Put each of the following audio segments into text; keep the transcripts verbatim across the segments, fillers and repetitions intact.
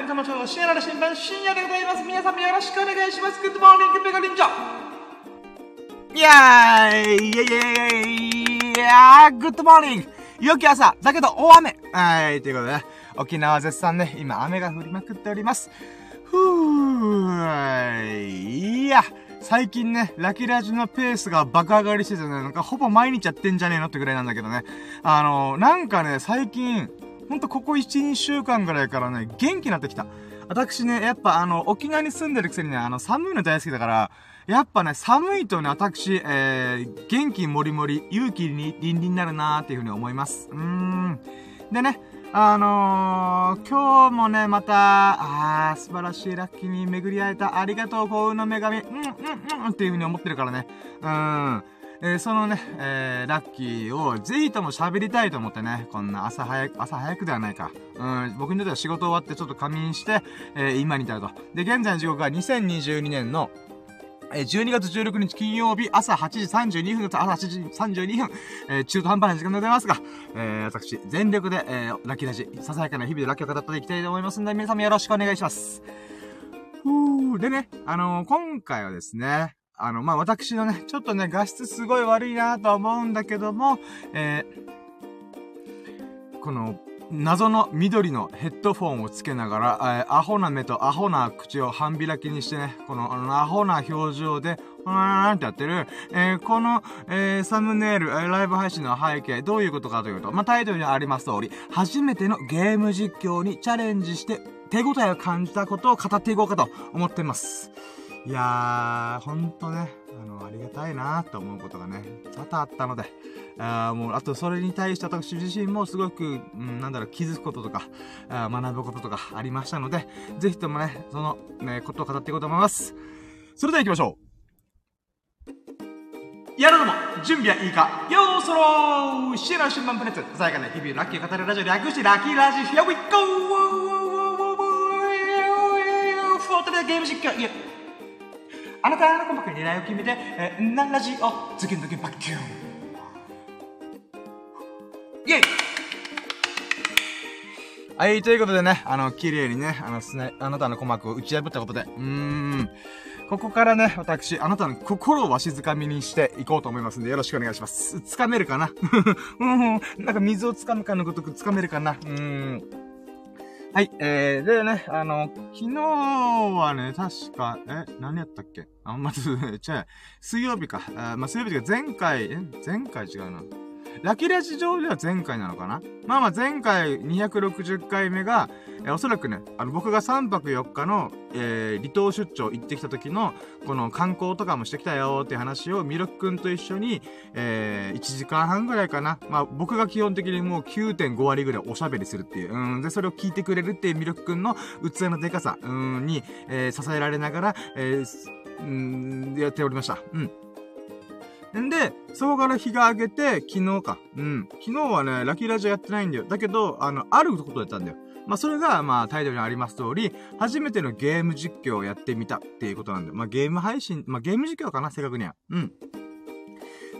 ンカムチョウの深夜の新聞、深夜でございます。皆さんもよろしくお願いします。グッドモーニングペガリンジャイエーイイエーイイエーイグッドモーニング良き朝だけど大雨はい、ということでね、沖縄絶賛ね、今雨が降りまくっております。ふーいや最近ね、ラキラジのペースが爆上がりしててね、なんかほぼ毎日やってんじゃねえのってぐらいなんだけどね。あのー、なんかね、最近、ほんとここいち、にしゅうかんぐらいからね、元気になってきた。私ね、やっぱあの、沖縄に住んでるくせにね、あの、寒いの大好きだから、やっぱね、寒いとね、私、えー、元気もりもり、勇気にりんりんになるなーっていうふうに思います。うーん。でね、あのー、今日もね、また、あー、素晴らしいラッキーに巡り会えた、ありがとう、幸運の女神、うん、うん、うん、っていう風に思ってるからね。うーん。えー、そのね、えー、ラッキーをぜひとも喋りたいと思ってね、こんな朝早く、朝早くではないか。うん、僕にとっては仕事終わってちょっと仮眠して、えー、今に至ると。で、現在の時刻はにせんにじゅうにねんの、えー、じゅうにがつじゅうろくにち金曜日朝はちじさんじゅうにふん、朝はちじさんじゅうにふん、えー、中途半端な時間でございますが、えー、私、全力で、えー、ラッキーラジ、ささやかな日々でラッキーを語っていきたいと思いますので、皆様よろしくお願いします。ふー、でね、あのー、今回はですね、あの、まあ、私のね、ちょっとね、画質すごい悪いなと思うんだけども、えー、この、謎の緑のヘッドフォンをつけながら、えー、アホな目とアホな口を半開きにしてね、この、あのアホな表情で、うーんってやってる、えー、この、えー、サムネイル、ライブ配信の背景、どういうことかというと、まあ、タイトルにあります通り、初めてのゲーム実況にチャレンジして、手応えを感じたことを語っていこうかと思っています。いやー、ほんとね、あの、ありがたいなーと思うことがね、多々あったので、あーもう、あと、それに対して私自身もすごく、うん、なんだろう、気づくこととか、あ学ぶこととかありましたので、ぜひともね、その、ね、ことを語っていこうと思います。それでは行きましょう。やるのも、準備はいいか、よーそろーシエラ新聞プレゼンツ、最後ね、日々ラッキー語るラジオ、略してラッキーラジオ、Here we go! フォートでゲーム実況、いや、あなたのコンパクトに狙いを決めて、えー、ナラジオ、ズキンズキンバッキューン。イェイはい、ということでね、あの、綺麗にね、あの、すね、あなたの鼓膜を打ち破ったことで、うーん、ここからね、私、あなたの心をわしづかみにしていこうと思いますんで、よろしくお願いします。掴めるかなうん、なんか水を掴むかのごとく掴めるかなうーん。はい、えー、でね、あの、昨日はね、確か、え、何やったっけあんまず、違う、水曜日か。あまあ、水曜日が前回、え前回違うな。ラキラジ上では前回なのかなまあまあ前回にひゃくろくじゅっかいめが、えー、おそらくね、あの僕がさんぱくよっかの、えー、離島出張行ってきた時の、この観光とかもしてきたよーって話をミロくんと一緒に、えー、いちじかんはんぐらいかな。まあ僕が基本的にもう きゅうてんご 割ぐらいおしゃべりするっていう。うん。で、それを聞いてくれるっていうミロくんの器のでかさ、うん、に、えー、支えられながら、えー、うん、やっておりました。うん。んで、そこから日が明けて、昨日か。うん。昨日はね、ラキラジオやってないんだよ。だけど、あの、あることやったんだよ。まあ、それが、まあ、タイトルにあります通り、初めてのゲーム実況をやってみたっていうことなんだよ。まあ、ゲーム配信、まあ、ゲーム実況かな、正確には。うん。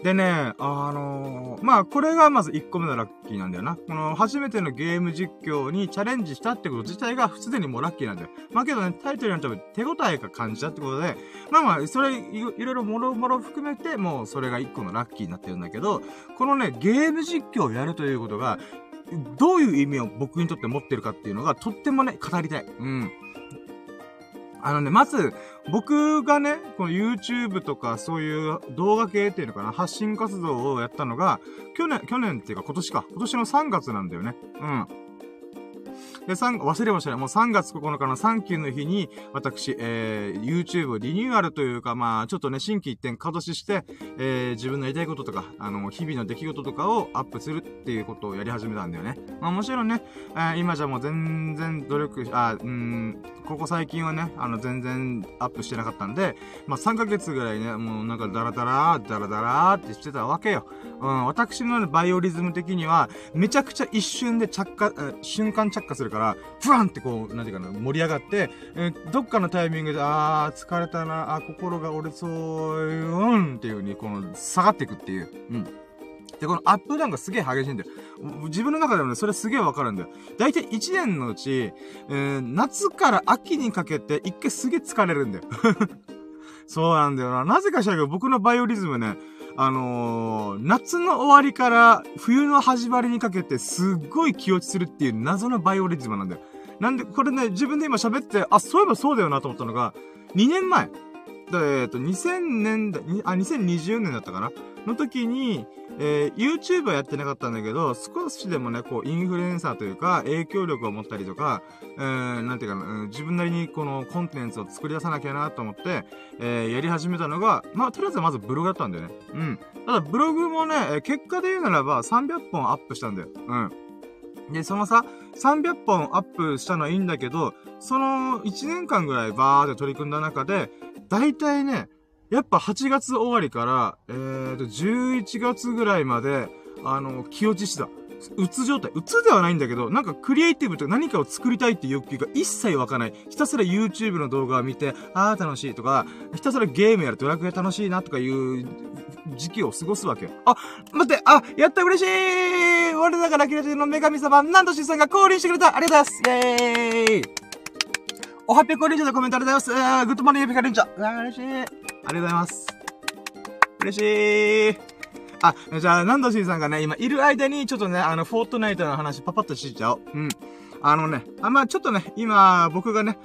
でね、あのー、まあ、これがまずいっこめのラッキーなんだよな。この、初めてのゲーム実況にチャレンジしたってこと自体が、すでにもうラッキーなんだよ。まあ、けどね、タイトルには手応えが感じたってことで、まあまあ、それ、いろいろもろもろ含めて、もう、それがいっこのラッキーになってるんだけど、このね、ゲーム実況をやるということが、どういう意味を僕にとって持ってるかっていうのが、とってもね、語りたい。うん。あのね、まず、僕がね、この YouTube とかそういう動画系っていうのかな、発信活動をやったのが、去年、去年っていうか今年か、今年のさんがつなんだよね。うん。で、さん、忘れましたね。もうさんがつここのかのサンキューの日に、私、えー、YouTube をリニューアルというか、まあ、ちょっとね、心機一転、かどしして、えー、自分のやりたいこととか、あの、日々の出来事とかをアップするっていうことをやり始めたんだよね。まあ、もちろんね、えー、今じゃもう全然努力、あ、うん、ここ最近はね、あの、全然アップしてなかったんで、まあ、さんかげつぐらいね、もうなんかダラダラー、ダラダラーってしてたわけよ。うん、私のバイオリズム的には、めちゃくちゃ一瞬で着火、瞬間着火するから、ふわんってこう、なんていうかな、盛り上がって、えー、どっかのタイミングで、あー、疲れたな、あ、心が折れそう、うん、っていう風に、この、下がっていくっていう、うん。で、このアップダウンがすげえ激しいんだよ。自分の中でもね、それすげえわかるんだよ。だいたいいちねんのうち、えー、夏から秋にかけて一回すげえ疲れるんだよ。そうなんだよな。なぜかしらけど僕のバイオリズムね、あのー、夏の終わりから冬の始まりにかけてすっごい気落ちするっていう謎のバイオリズムなんだよ。なんで、これね、自分で今喋って、あ、そういえばそうだよなと思ったのが、にねんまえ。えっと、にせんねんだい、あ、にせんにじゅうねんだったかなの時に、えー、YouTube はやってなかったんだけど、少しでもね、こう、インフルエンサーというか、影響力を持ったりとか、えー、なんていうかな、自分なりにこのコンテンツを作り出さなきゃなと思って、えー、やり始めたのが、まあ、とりあえずまずブログだったんだよね。うん。ただ、ブログもね、結果で言うならば、さんびゃっぽんアップしたんだよ。うん。で、そのさ、さんびゃっぽんアップしたのはいいんだけど、そのいちねんかんぐらいバーって取り組んだ中で、だいたいね、やっぱはちがつ終わりから、えーと、じゅういちがつぐらいまで、あの、気落ちした。うつ状態。うつではないんだけど、なんかクリエイティブとか何かを作りたいっていう欲求が一切湧かない。ひたすら YouTube の動画を見て、あー楽しいとか、ひたすらゲームやるドラクエ楽しいなとかいう時期を過ごすわけよ。あ、待って、あ、やった嬉しい、我らがラキラジの女神様、なんとしさんが降臨してくれた、ありがとうございます、イェーイ、おはっぴゃく降臨者のコメントありがとうございます、グッドモーニングエピカリンチャ、うわー嬉しい、ありがとうございます。嬉しい。あ、じゃあ、ナンドシーさんがね、今いる間に、ちょっとね、あの、フォートナイトの話、パパッとしちゃおう。うん。あのね、あ、まあ、ちょっとね、今、僕がね、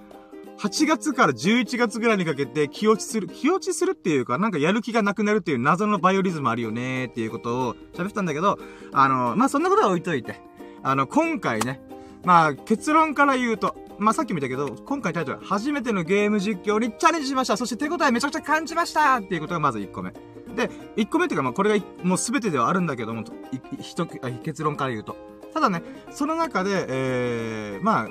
はちがつからじゅういちがつぐらいにかけて、気落ちする、気落ちするっていうか、なんかやる気がなくなるっていう謎のバイオリズムあるよねーっていうことを喋ったんだけど、あの、まあ、そんなことは置いといて、あの、今回ね、まあ、結論から言うと、まあ、さっきも言ったけど、今回タイトル、初めてのゲーム実況にチャレンジしました。そして手応えめちゃくちゃ感じましたっていうことがまずいっこめ。で、いっこめっていうか、まあ、これがもう全てではあるんだけども、ひと、結論から言うと。ただね、その中で、えー、まあ、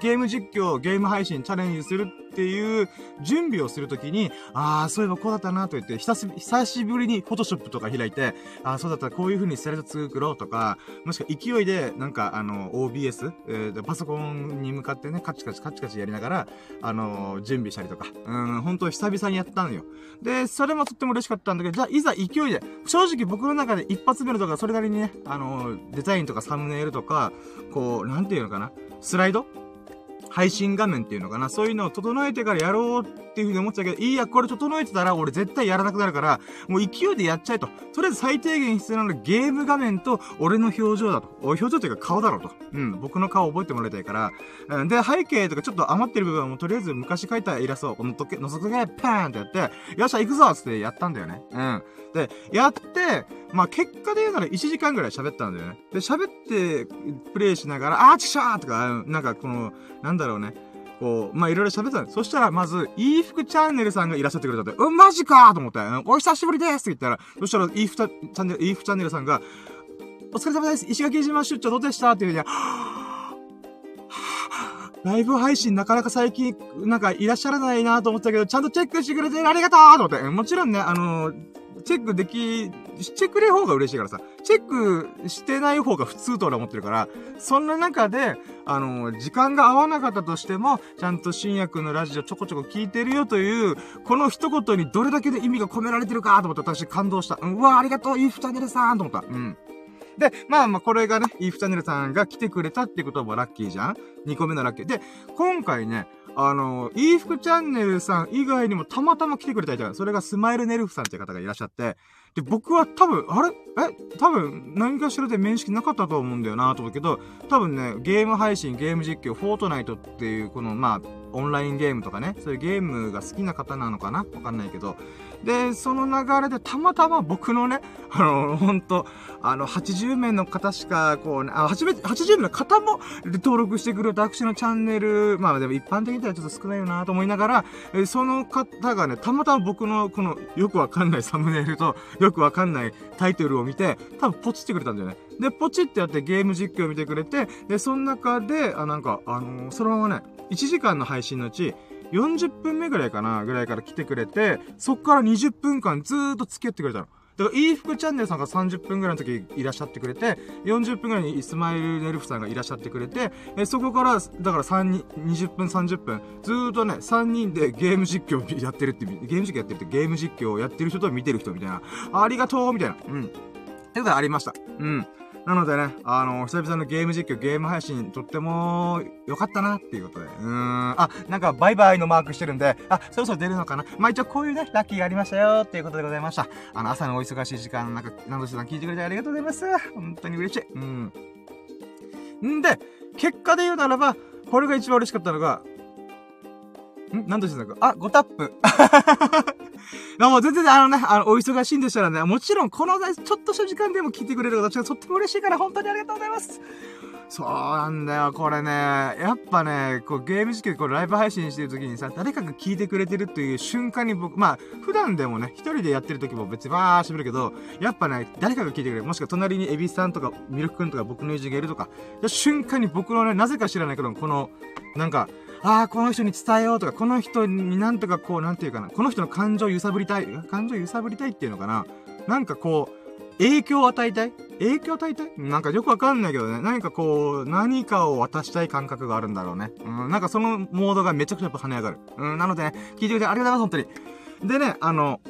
ゲーム実況、ゲーム配信、チャレンジするっていう準備をするときに、あー、そういえばこうだったなと言って、久しぶりにフォトショップとか開いて、あー、そうだったらこういう風にスライド作ろうとか、もしくは勢いで、なんか、あの、オービーエス、えー、パソコンに向かってね、カチカチカチカチやりながら、あのー、準備したりとか、うん、本当久々にやったのよ。で、それもとっても嬉しかったんだけど、じゃあ、いざ勢いで、正直僕の中で一発目のとか、それなりにね、あのー、デザインとかサムネイルとか、こう、なんていうのかな、スライド配信画面っていうのかな、そういうのを整えてからやろうっていうふうに思ってたけど、いや、これ整えてたら俺絶対やらなくなるから、もう勢いでやっちゃえと。とりあえず最低限必要なのはゲーム画面と俺の表情だと。表情というか顔だろうと。うん、僕の顔覚えてもらいたいから。うん、で、背景とかちょっと余ってる部分はもうとりあえず昔描いたイラストをのぞけ、のぞけ、パーンってやって、よっしゃ行くぞっつってやったんだよね。うん。で、やって、まあ、結果で言うならいちじかんぐらい喋ったんだよね。で、喋って、プレイしながら、あーちくしょーとか、なんかこの、なんだろうね。こう、まあ、いろいろ喋ったんです。そしたら、まず、いいふくチャンネルさんがいらっしゃってくれたって、うん、マジかーと思って、お久しぶりですって言ったら、そしたら、いいふチャンネル、いいふチャンネルさんが、お疲れ様です。石垣島出張どうでしたっていうふうに、ライブ配信なかなか最近、なんかいらっしゃらないなと思ってたけど、ちゃんとチェックしてくれてありがとうと思って、もちろんね、あのー、チェックでき、チェックで方が嬉しいからさ、チェックしてない方が普通と俺は思ってるから、そんな中で、あの、時間が合わなかったとしても、ちゃんと新薬のラジオちょこちょこ聞いてるよという、この一言にどれだけで意味が込められてるかと思って私感動した。うわ、ありがとう、イーフチャンネルさんと思った。うん。で、まあまあ、これがね、イーフチャンネルさんが来てくれたってこともラッキーじゃん？ に 個目のラッキー。で、今回ね、あの、いいふくチャンネルさん以外にもたまたま来てくれたりとか、それがスマイルネルフさんっていう方がいらっしゃって、で、僕は多分、あれえ多分、何かしらで面識なかったと思うんだよなぁと思うけど、多分ね、ゲーム配信、ゲーム実況、フォートナイトっていう、この、まあ、オンラインゲームとかね、そういうゲームが好きな方なのかなわかんないけど。で、その流れでたまたま僕のね、あの、ほんと、あの、はちじゅうめいの方しか、こうね、あ、初めて、はちじゅうめいの方も登録してくれる私のチャンネル、まあでも一般的に言ったらちょっと少ないよなと思いながら、えその方がね、たまたま僕のこの、よくわかんないサムネイルと、よくわかんないタイトルを見て、多分ポチってくれたんだよね。で、ポチってやってゲーム実況を見てくれて、で、その中で、あ、なんか、あのー、そのままね、いちじかんの配信のうち、よんじゅっぷんめぐらいかな、ぐらいから来てくれて、そっからにじゅっぷんかんずーっと付き合ってくれたの。だから、いいふくチャンネルさんがさんじゅっぷんぐらいの時いらっしゃってくれて、よんじゅっぷんぐらいにイスマイルネルフさんがいらっしゃってくれて、えそこから、だからさんにん、にじゅっぷん、さんじゅっぷん、ずーっとね、さんにんでゲーム実況やってるって、ゲーム実況やってるって、ゲーム実況をやってる人と見てる人みたいな、ありがとうみたいな、うん。ってことはありました。うん。なのでね、あのー、久々のゲーム実況、ゲーム配信、とっても良かったなっていうことで。うーん。あ、なんかバイバイのマークしてるんで、あ、そろそろ出るのかな。まあ、一応こういうね、ラッキーがありましたよっていうことでございました。あの、朝のお忙しい時間、なんか、ナノシさん聞いてくれてありがとうございます。本当に嬉しい。うん。んで、結果で言うならば、これが一番嬉しかったのが、ん何としてたのかあ、ごタップ。もう全然あのね、あの、お忙しいんでしたらね、もちろんこのちょっとした時間でも聞いてくれる方がとっても嬉しいから、本当にありがとうございます。そうなんだよ、これね、やっぱね、こうゲーム実況でこうライブ配信してる時にさ、誰かが聞いてくれてるっていう瞬間に僕、まあ、普段でもね、一人でやってる時も別にバーしゃべるけど、やっぱね、誰かが聞いてくれる。もしくは隣にエビさんとか、ミルクくんとか、僕の友人がいるとか、瞬間に僕のね、なぜか知らないけど、この、なんか、ああ、この人に伝えようとか、この人になんとかこう、なんていうかな、この人の感情を揺さぶりたい、感情を揺さぶりたいっていうのかな、なんかこう、影響を与えたい影響を与えたいなんかよくわかんないけどね、何かこう、何かを渡したい感覚があるんだろうね。うん、なんかそのモードがめちゃくちゃやっぱ跳ね上がる。うん、なのでね、聞いてくれてありがとうございます、本当に。でね、あの、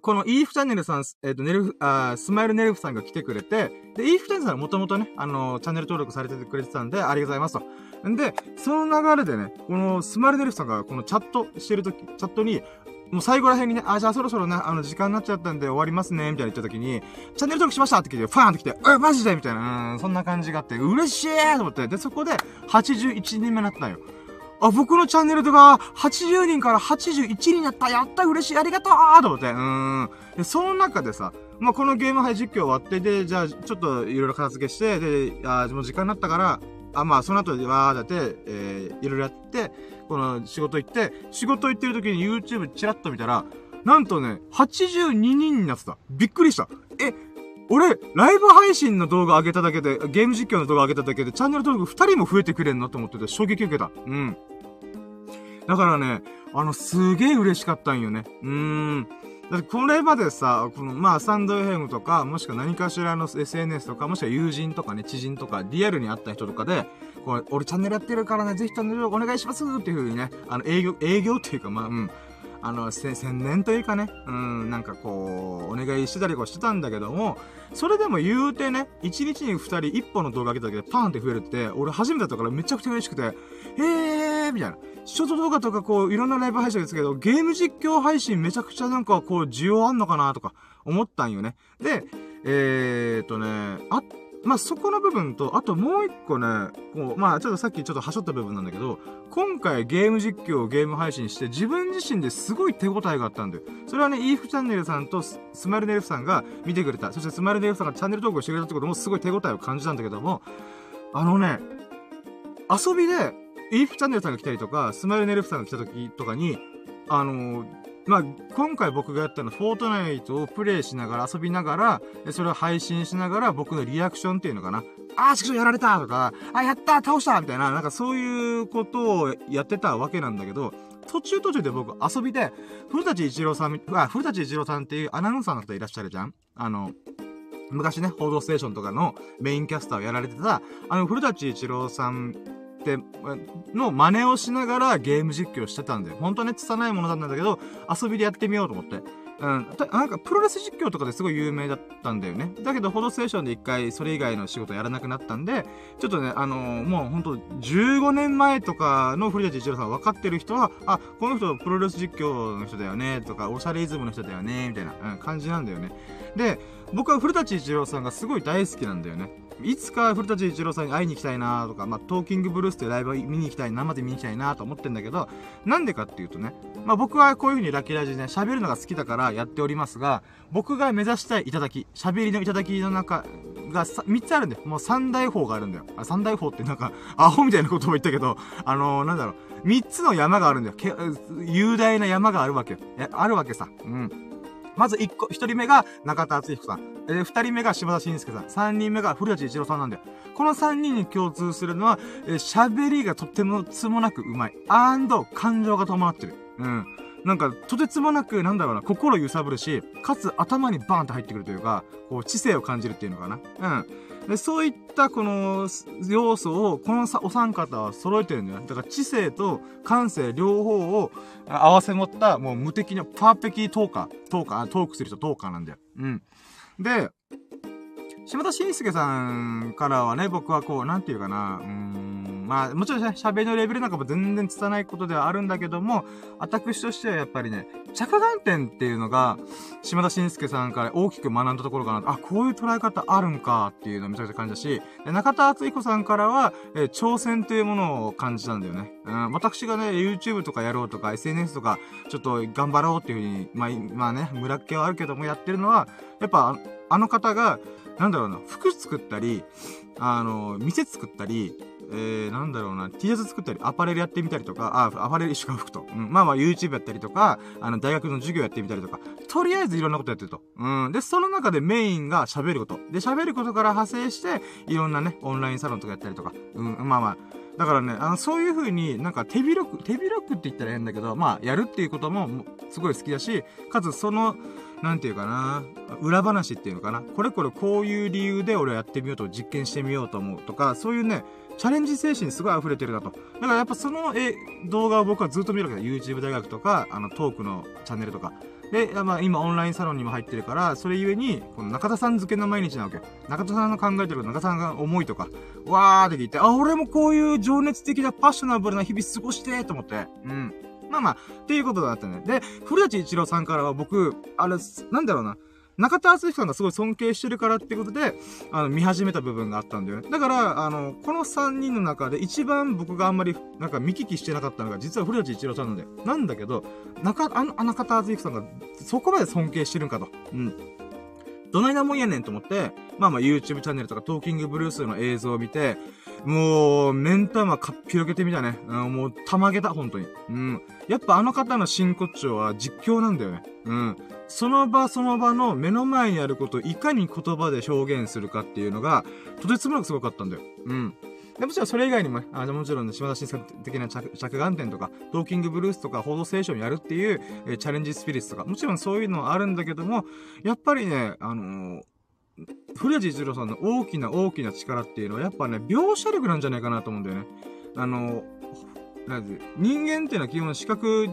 このイーフチャンネルさん、えっ、ー、と、ネルフ、あスマイルネルフさんが来てくれて、で、イーフチャンネルさんはもともとね、あのー、チャンネル登録されててくれてたんで、ありがとうございますと。んで、その流れでね、このスマイルネルフさんがこのチャットしてるとき、チャットに、もう最後ら辺にね、あ、じゃあそろそろね、あの、時間になっちゃったんで終わりますね、みたいな言ったときに、チャンネル登録しましたって聞いて、ファーンって来て、え、マジでみたいな、うん、そんな感じがあって、嬉しいと思って、で、そこで、はちじゅういちにんめになったよ。あ、僕のチャンネルとか、はちじゅうにんからはちじゅういちにんになった、やった、嬉しい、ありがとうと思って、うーん。で、その中でさ、まあ、このゲーム配信実況終わって、で、じゃあ、ちょっといろいろ片付けして、で、あ、もう時間になったから、あ、まあ、その後で、わーだって、えー、いろいろやって、この仕事行って、仕事行ってる時に YouTube チラッと見たら、なんとね、はちじゅうににんになってた。びっくりした。え、俺、ライブ配信の動画上げただけで、ゲーム実況の動画上げただけで、チャンネル登録ふたりも増えてくれんなと思ってて、衝撃受けた。うん。だからね、あの、すげえ嬉しかったんよね。うーん。だってこれまでさ、この、まあ、サンドエフエムとか、もしくは何かしらの エスエヌエス とか、もしくは友人とかね、知人とか、リアルに会った人とかで、こう、俺チャンネルやってるからね、ぜひチャンネル登録お願いしますっていう風にね、あの、営業、営業っていうか、まあ、うん。あの、せ、宣伝というかね、うん、なんかこう、お願いしてたりこうしてたんだけども、それでも言うてね、一日に二人一本の動画上げただけでパーンって増えるって、俺初めてだったからめちゃくちゃ嬉しくて、へーみたいな。ショート動画とかこう、いろんなライブ配信ですけど、ゲーム実況配信めちゃくちゃなんかこう、需要あんのかなとか、思ったんよね。で、えーっとね、あ、まあ、そこの部分と、あともう一個ね、こう、まあ、ちょっとさっきちょっとはしょった部分なんだけど、今回ゲーム実況をゲーム配信して、自分自身ですごい手応えがあったんだよ。それはね、イーフチャンネルさんとスマイルネルフさんが見てくれた、そしてスマイルネルフさんがチャンネル登録してくれたってこともすごい手応えを感じたんだけども、あのね、遊びで、イーフチャンネルさんが来たりとか、スマイルネルフさんが来た時とかに、あのー、まあ、今回僕がやったのは、フォートナイトをプレイしながら、遊びながら、それを配信しながら、僕のリアクションっていうのかな。あー、ちくしょうやられたとか、あ、やった倒したみたいな、なんかそういうことをやってたわけなんだけど、途中途中で僕遊びで、古舘一郎さん、あ、古舘一郎さんっていうアナウンサーの方いらっしゃるじゃん？あの、昔ね、報道ステーションとかのメインキャスターをやられてた、あの、古舘一郎さん、の真似をしながらゲーム実況してたんで、本当はね、拙いものだったんだけど、遊びでやってみようと思って。うん。なんか、プロレス実況とかですごい有名だったんだよね。だけど、報道ステーションで一回、それ以外の仕事やらなくなったんで、ちょっとね、あのー、もうほんと、じゅうごねんまえとかの古舘一郎さん分かってる人は、あ、この人プロレス実況の人だよね、とか、オシャレイズムの人だよね、みたいな、うん、感じなんだよね。で、僕は古舘一郎さんがすごい大好きなんだよね。いつか古舘一郎さんに会いに行きたいなーとか、まあ、トーキングブルースってライブ見に行きたい、生で見に行きたいなーと思ってんだけど、なんでかっていうとね、まあ、僕はこういう風にラッキーラジでね、喋るのが好きだからやっておりますが、僕が目指したい頂き、喋りの頂きの中がみっつあるんだよ。もう三大法があるんだよ。あ、三大法ってなんか、アホみたいなことも言ったけど、あのー、なんだろう、みっつの山があるんだよ。け雄大な山があるわけよ。え、あるわけさ。うん。まずいっこ、ひとりめが中田敦彦さん。えー、ふたりめが島田紳介さん。さんにんめが古舘一郎さんなんだよ。このさんにんに共通するのは、えー、喋りがとてもつもなくうまい。アンド、感情が伴ってる。うん。なんか、とてつもなく、なんだろうな、心揺さぶるし、かつ頭にバーンと入ってくるというか、こう、知性を感じるっていうのかな。うん。で、そういった、この、要素を、このお三方は揃えてるんだよ。だから、知性と感性両方を合わせ持った、もう無敵のパーフェキトーカー、トーカー、トークする人、トーカーなんだよ。うん。で、島田紳介さんからはね、僕はこう、なんていうかな、うーん、まあ、もちろん喋りのレベルなんかも全然拙いことではあるんだけども、私としてはやっぱりね、着眼点っていうのが、島田紳介さんから大きく学んだところかなと、あ、こういう捉え方あるんかっていうのをめちゃくちゃ感じたし、中田敦彦さんからは、えー、挑戦というものを感じたんだよね。うん、私がね、YouTube とかやろうとか、エスエヌエス とか、ちょっと頑張ろうっていうふうに、まあ、まあね、村っ気はあるけども、やってるのは、やっぱ、あの方が、なんだろうな、服作ったり、あの、店作ったり、えー、なんだろうな、T シャツ作ったり、アパレルやってみたりとか、あ、アパレル一緒か服と、うん。まあまあ YouTube やったりとか、あの、大学の授業やってみたりとか、とりあえずいろんなことやってると。うん。で、その中でメインが喋ること。で、喋ることから派生して、いろんなね、オンラインサロンとかやったりとか、うん、まあまあ。だからね、あの、そういう風になんか手広く、手広くって言ったら変だけど、まあ、やるっていうこともすごい好きだし、かつその、なんていうかな、裏話っていうのかな、これこれこういう理由で俺はやってみようと、実験してみようと思うとか、そういうね、チャレンジ精神すごい溢れてるなと。だからやっぱそのえ動画を僕はずっと見るわけだ。YouTube 大学とか、あの、トークのチャンネルとか。で、まあ今オンラインサロンにも入ってるから、それゆえに、この中田さん付けの毎日なわけよ。中田さんの考えてること、中田さんが思いとか、わーって聞いて、あ、俺もこういう情熱的なパッショナブルな日々過ごしてーと思って。うん。まあまあ、っていうことだったね。で、古舘一郎さんからは僕、あれ、なんだろうな。中田敦彦さんがすごい尊敬してるからってことで、あの、見始めた部分があったんだよね。だから、あの、このさんにんの中で一番僕があんまり、なんか見聞きしてなかったのが、実は古舘一郎さんなんだよ。なんだけど、中、あの、中田敦彦さんがそこまで尊敬してるんかと。うん。どないなもんやねんと思って、まあまあ YouTube チャンネルとかトーキングブルースの映像を見て、もう、目ん玉かっ広げてみたね。うん、もう、たまげた、本当に。うん。やっぱあの方の真骨頂は実況なんだよね。うん。その場その場の目の前にあることをいかに言葉で表現するかっていうのが、とてつもなくすごかったんだよ。うん。でもちろんそれ以外にもね、あもちろんね、島田紳介的な 着, 着眼点とか、トーキングブルースとか、報道ステーションやるっていう、えー、チャレンジスピリッツとか、もちろんそういうのはあるんだけども、やっぱりね、あのー、古舘一郎さんの大きな大きな力っていうのは、やっぱね、描写力なんじゃないかなと思うんだよね。あのー、なんで、人間っていうのは基本視覚、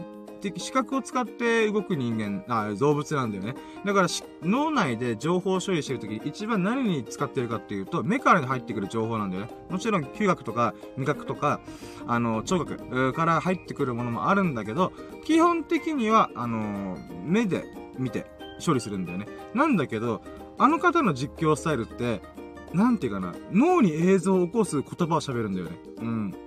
視覚を使って動く人間、あ、動物なんだよね。だから脳内で情報処理してるとき、一番何に使ってるかっていうと、目から入ってくる情報なんだよね。もちろん嗅覚とか味覚とか、あの、聴覚から入ってくるものもあるんだけど、基本的には、あの、目で見て処理するんだよね。なんだけど、あの方の実況スタイルって、なんていうかな、脳に映像を起こす言葉を喋るんだよね。うん。だか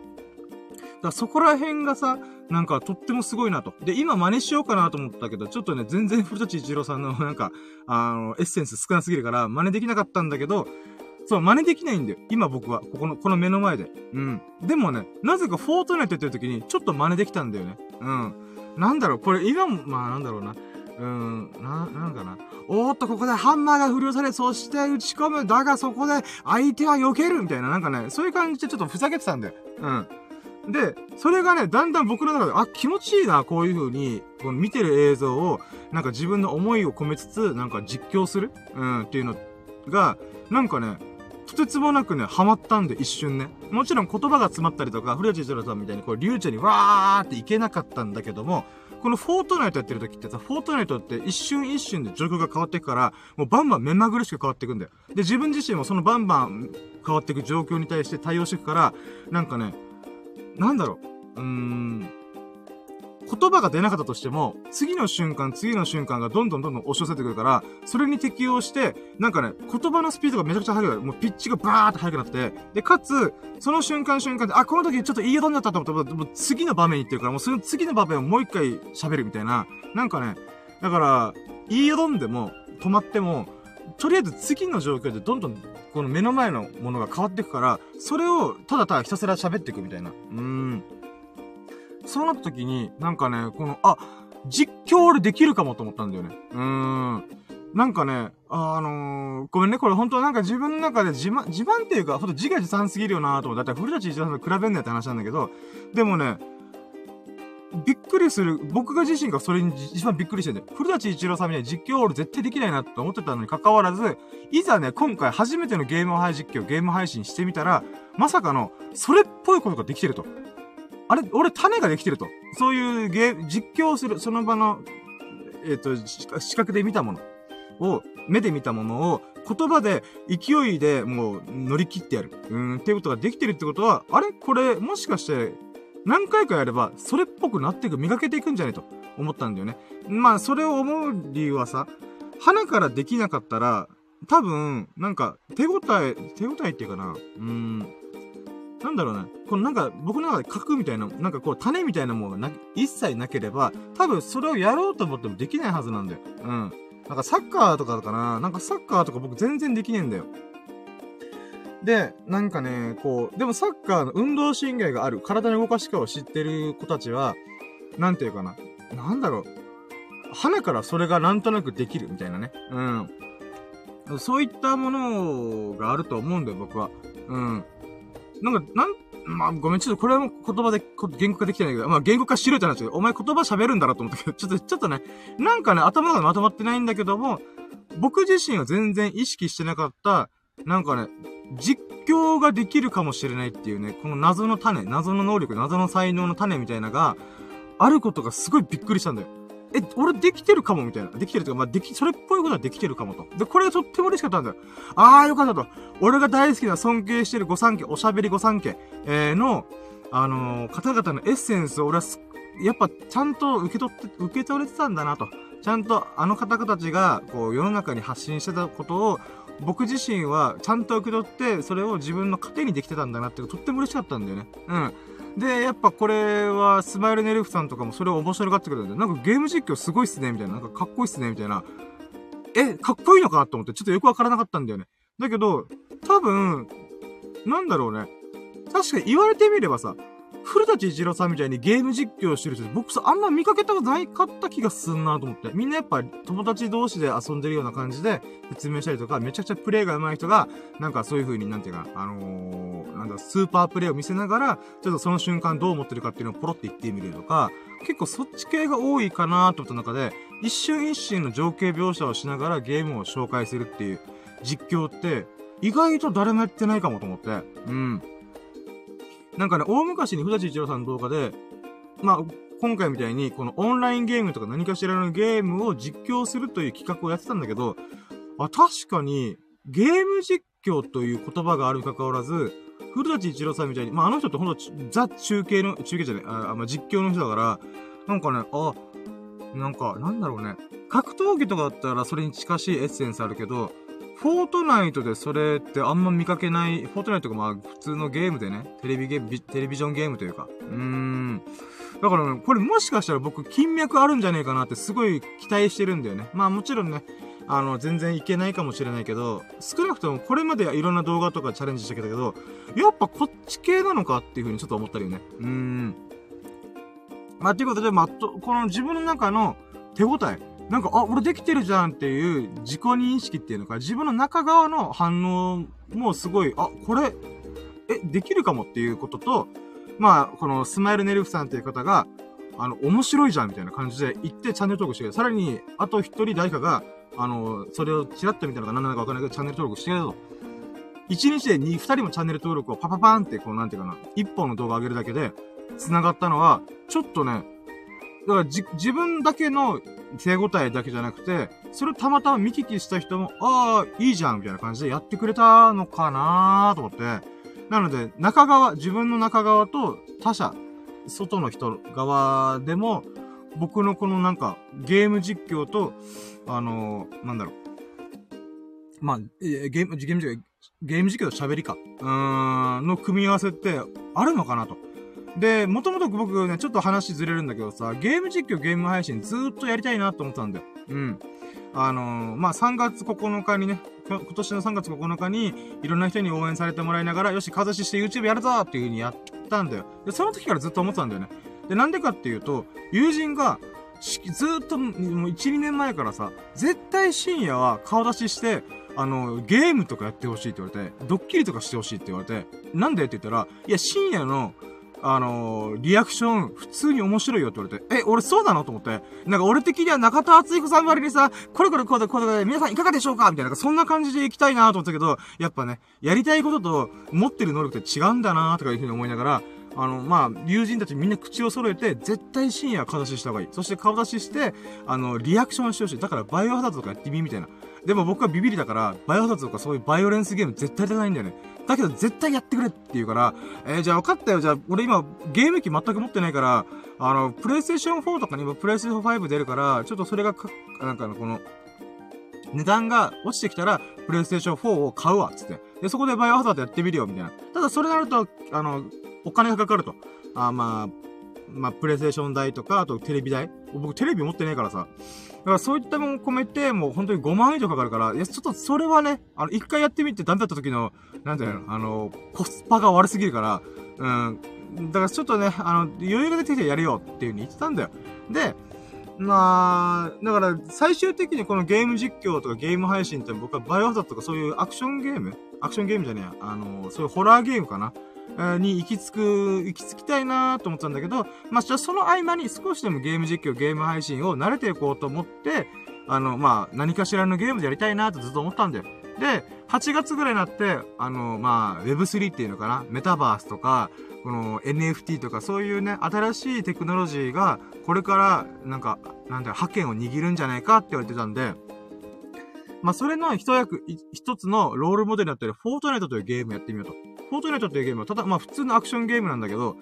らそこら辺がさ、なんかとってもすごいなと。で、今真似しようかなと思ったけど、ちょっとね、全然古舘一郎さんのなんか、あの、エッセンス少なすぎるから真似できなかったんだけど、そう、真似できないんだよ。今僕は、ここの、この目の前で。うん。でもね、なぜかフォートナイトやってる時に、ちょっと真似できたんだよね。うん。なんだろう、これ今も、まあなんだろうな。うーん、な、なんかな。おーっと、ここでハンマーが振り押され、そして打ち込む。だがそこで相手は避けるみたいな、なんかね、そういう感じでちょっとふざけてたんだよ。うん。で、それがね、だんだん僕の中で、あ、気持ちいいな、こういう風に、この見てる映像を、なんか自分の思いを込めつつ、なんか実況する、うん、っていうのが、なんかね、とてつもなくね、ハマったんで、一瞬ね。もちろん言葉が詰まったりとか、古舘一郎さんみたいに、こう、流暢にわーっていけなかったんだけども、このフォートナイトやってる時ってさ、フォートナイトって一瞬一瞬で状況が変わっていくから、もうバンバン目まぐるしく変わっていくんだよ。で、自分自身もそのバンバン変わっていく状況に対して対応していくから、なんかね、なんだろう、うーん。言葉が出なかったとしても、次の瞬間、次の瞬間がどんどんどんどん押し寄せてくるから、それに適応して、なんかね、言葉のスピードがめちゃくちゃ速くなる。もうピッチがバーって速くなって、で、かつ、その瞬間瞬間で、あ、この時ちょっと言いよどんだったと思ったら、もう次の場面に行ってるから、もうその次の場面をもう一回喋るみたいな。なんかね、だから、言いよどんでも、止まっても、とりあえず次の状況でどんどんこの目の前のものが変わっていくから、それをただただひたすら喋っていくみたいな。うーん。そうなった時に、なんかね、この、あ、実況俺できるかもと思ったんだよね。うーん。なんかね、あのー、ごめんね、これ本当なんか自分の中で自慢、自慢っていうか、ほんと自画自賛すぎるよなぁと思って、だって古舘一郎さんと比べんねって話なんだけど、でもね、びっくりする、僕が自身がそれに一番びっくりしてて、古舘一郎さんみたいに実況俺絶対できないなって思ってたのに関わらず、いざね、今回初めてのゲーム配実況、ゲーム配信してみたら、まさかの、それっぽいことができてると。あれ、俺種ができてると。そういうゲー、実況する、その場の、えっと、視覚で見たものを、目で見たものを、言葉で勢いでもう乗り切ってやる。うん、っていうことができてるってことは、あれこれもしかして何回かやればそれっぽくなっていく、磨けていくんじゃねえと思ったんだよね。まあそれを思う理由はさ、花からできなかったら、多分、なんか、手応え、手応えっていうかな、うーん、なんだろうね、このなんか、僕の中で核みたいな、なんかこう、種みたいなものがな一切なければ、多分それをやろうと思ってもできないはずなんだよ。うん。なんかサッカーとかかな、なんかサッカーとか僕全然できねえんだよ。で、なんかね、こう、でもサッカーの運動神経がある、体の動かし方を知ってる子たちは、なんていうかな、なんだろう、花からそれがなんとなくできるみたいなね。うん。そういったものがあると思うんだよ、僕は。うん。なんか、なん、まあ、ごめん、ちょっとこれはもう言葉で、言語化できてないけど、まあ、言語化しろって話だけど、お前言葉喋るんだろうと思ったけど、ちょっと、ちょっとね、なんかね、頭がまとまってないんだけども、僕自身は全然意識してなかった、なんかね、実況ができるかもしれないっていうね、この謎の種、謎の能力、謎の才能の種みたいなのが、あることがすごいびっくりしたんだよ。え、俺できてるかもみたいな。できてるというか、まあ、でき、それっぽいことはできてるかもと。で、これがとっても嬉しかったんだよ。あーよかったと。俺が大好きな尊敬してるご三家、おしゃべりご三家、えー、の、あのー、方々のエッセンスを俺はす、やっぱちゃんと受け取って、受け取れてたんだなと。ちゃんとあの方々たちが、こう、世の中に発信してたことを、僕自身はちゃんと受け取って、それを自分の糧にできてたんだなって、とっても嬉しかったんだよね。うん。で、やっぱこれは、スマイルネルフさんとかもそれを面白がってくれたんで、なんかゲーム実況すごいっすね、みたいな。なんかかっこいいっすね、みたいな。え、かっこいいのかと思って、ちょっとよくわからなかったんだよね。だけど、多分、なんだろうね。確かに言われてみればさ、古舘一郎さんみたいにゲーム実況してる人、僕さ、あんま見かけたことないかった気がすんなと思って。みんなやっぱ友達同士で遊んでるような感じで説明したりとか、めちゃくちゃプレイが上手い人が、なんかそういう風になんていうか、あのー、なんだ、スーパープレイを見せながら、ちょっとその瞬間どう思ってるかっていうのをポロって言ってみるとか、結構そっち系が多いかなと思った中で、一瞬一瞬の情景描写をしながらゲームを紹介するっていう実況って、意外と誰もやってないかもと思って。うん。なんかね、大昔に古舘一郎さんの動画で、まあ、今回みたいに、このオンラインゲームとか何かしらのゲームを実況するという企画をやってたんだけど、あ、確かに、ゲーム実況という言葉があるにかかわらず、古舘一郎さんみたいに、まあ、あの人ってほんと、ザ中継の、中継じゃない、あ、まあ、実況の人だから、なんかね、あ、なんか、なんだろうね。格闘技とかだったらそれに近しいエッセンスあるけど、フォートナイトでそれってあんま見かけない、フォートナイトがまあ普通のゲームでね、テレビゲーム、テレビジョンゲームというか。うーん。だから、ね、これもしかしたら僕、金脈あるんじゃねえかなってすごい期待してるんだよね。まあもちろんね、あの、全然いけないかもしれないけど、少なくともこれまでいろんな動画とかチャレンジしてきたけど、やっぱこっち系なのかっていうふうにちょっと思ったりよね。うーん。まあということで、まあ、この自分の中の手応え、なんか、あ、俺できてるじゃんっていう自己認識っていうのか、自分の中側の反応もすごい、あ、これ、え、できるかもっていうことと、まあ、このスマイルネルフさんっていう方が、あの、面白いじゃんみたいな感じで言ってチャンネル登録してくれた。さらに、あと一人誰かが、あの、それをチラッと見たのか何なのかわからないけど、チャンネル登録してくれたと。一日で二人もチャンネル登録をパパパーンって、こう、なんていうかな、一本の動画上げるだけで、繋がったのは、ちょっとね、だからじ、自分だけの手応えだけじゃなくて、それをたまたま見聞きした人も、ああ、いいじゃん、みたいな感じでやってくれたのかなーと思って。なので、中側、自分の中側と他者、外の人側でも、僕のこのなんか、ゲーム実況と、あのー、なんだろう。まあ、えー、ゲーム、ゲーム実況、ゲーム実況と喋りか。うーん、の組み合わせって、あるのかなと。で、もともと僕ね、ちょっと話ずれるんだけどさ、ゲーム実況、ゲーム配信ずーっとやりたいなと思ってたんだよ。うん。あのー、まあ、さんがつここのかにね、今年のさんがつここのかに、いろんな人に応援されてもらいながら、よし、かざしして YouTube やるぞーっていう風にやったんだよ。で、その時からずっと思ってたんだよね。で、なんでかっていうと、友人が、ずーっと、もういち、にねんまえからさ、絶対深夜は顔出しして、あの、ゲームとかやってほしいって言われて、ドッキリとかしてほしいって言われて、なんでって言ったら、いや、深夜の、あのー、リアクション、普通に面白いよって言われて、え、俺そうなのと思って、なんか俺的には中田敦彦さん割にさ、これこれこうでこうで、皆さんいかがでしょうかみたいな、そんな感じで行きたいなと思ったけど、やっぱね、やりたいことと持ってる能力って違うんだなとかいうふうに思いながら、あの、まあ、友人たちみんな口を揃えて、絶対深夜は顔出しした方がいい。そして顔出しして、あの、リアクションしてほしい。だからバイオハザードとかやってみみたいな。でも僕はビビりだから、バイオハザードとかそういうバイオレンスゲーム絶対出ないんだよね。だけど絶対やってくれって言うから、えー、じゃあ分かったよ。じゃあ俺今ゲーム機全く持ってないから、あの、プレイステーションフォーとかにもプレイステーションファイブ出るから、ちょっとそれがか、なんかこの、値段が落ちてきたら、プレイステーションフォーを買うわ、つって。で、そこでバイオハザードやってみるよ、みたいな。ただそれになると、あの、お金がかかると。あ、まあ、まあ、プレイステーション代とか、あとテレビ代。僕テレビ持ってないからさ。だからそういったものを込めて、もう本当にごまんえん以上かかるから、いや、ちょっとそれはね、あの、一回やってみてダメだった時の、なんていうの、あの、コスパが悪すぎるから、うん。だからちょっとね、あの、余裕が出てきてやるよっていう風に言ってたんだよ。で、まあ、だから最終的にこのゲーム実況とかゲーム配信って僕はバイオハザードとかそういうアクションゲームアクションゲームじゃねえ、あの、そういうホラーゲームかなに行き着く、行き着きたいなーと思ってたんだけど、まあ、じゃあその合間に少しでもゲーム実況、ゲーム配信を慣れていこうと思って、あの、まあ、何かしらのゲームでやりたいなーとずっと思ったんだよ。で、はちがつぐらいになって、あの、まあ、ウェブスリー っていうのかな、メタバースとか、この エヌエフティー とかそういうね、新しいテクノロジーが、これから、なんか、なんだろ、覇権を握るんじゃないかって言われてたんで、まあ、それの一役、一つのロールモデルになってる、フォートナイトというゲームやってみようと。フォートナイトっていうゲームは、ただ、まあ普通のアクションゲームなんだけど、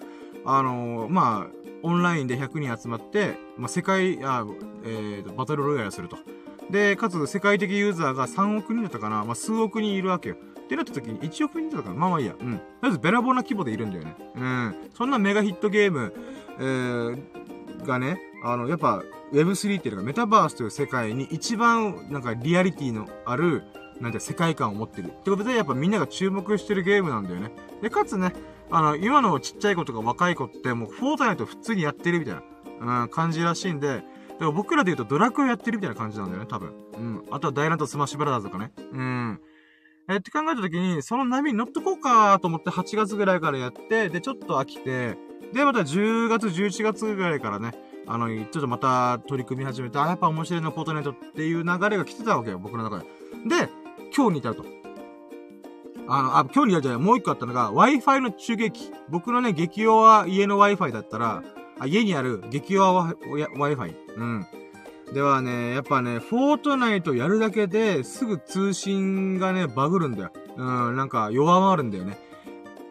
あのー、まあ、オンラインでひゃくにん集まって、まあ世界、あえーと、バトルロイヤルすると。で、かつ世界的ユーザーがさんおくにんだったかな、まあ数億人いるわけよ。ってなった時にいちおくにんだったかな、まあまあいいや。うん。とりあえずべらぼうな規模でいるんだよね。うん。そんなメガヒットゲーム、えー、がね、あの、やっぱ ウェブスリー っていうかメタバースという世界に一番なんかリアリティのある、なんて世界観を持ってるってことでやっぱみんなが注目してるゲームなんだよね。で、かつね、あの、今のちっちゃい子とか若い子ってもうフォートナイト普通にやってるみたいな、うん、感じらしいんで、だから僕らで言うとドラクエやってるみたいな感じなんだよね、多分。うん。あとはダイナとスマッシュブラザーズとかね。うん。え、って考えた時に、その波に乗っとこうかと思ってはちがつぐらいからやって、で、ちょっと飽きて、で、またじゅうがつ、じゅういちがつぐらいからね、あの、ちょっとまた取り組み始めて、あ、やっぱ面白いのフォートナイトっていう流れが来てたわけよ、僕の中で。で、今日に至ると。あの、あ、今日に至るじゃない、もう一個あったのが、Wi-Fi の中継機。僕のね、激弱は家の Wi-Fi だったら、あ、家にある激弱 Wi-Fi。うん。ではね、やっぱね、フォートナイトやるだけですぐ通信がね、バグるんだよ。うん、なんか弱まるんだよね。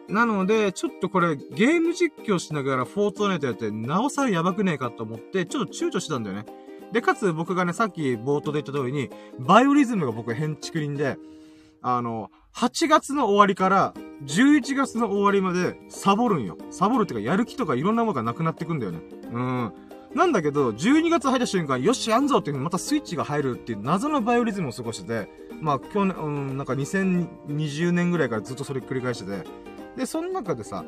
なので、ちょっとこれ、ゲーム実況しながらフォートナイトやって、なおさらやばくねえかと思って、ちょっと躊躇してたんだよね。で、かつ僕がね、さっき冒頭で言った通りに、バイオリズムが僕変築林で、あの、はちがつの終わりからじゅういちがつの終わりまでサボるんよ。サボるっていうか、やる気とかいろんなものがなくなってくんだよね。うん。なんだけど、じゅうにがつ入った瞬間、よし、やんぞっていう風にまたスイッチが入るっていう謎のバイオリズムを過ごしてて、まあ、去年、うん、なんかにせんにじゅうねんぐらいからずっとそれ繰り返してて、で、その中でさ、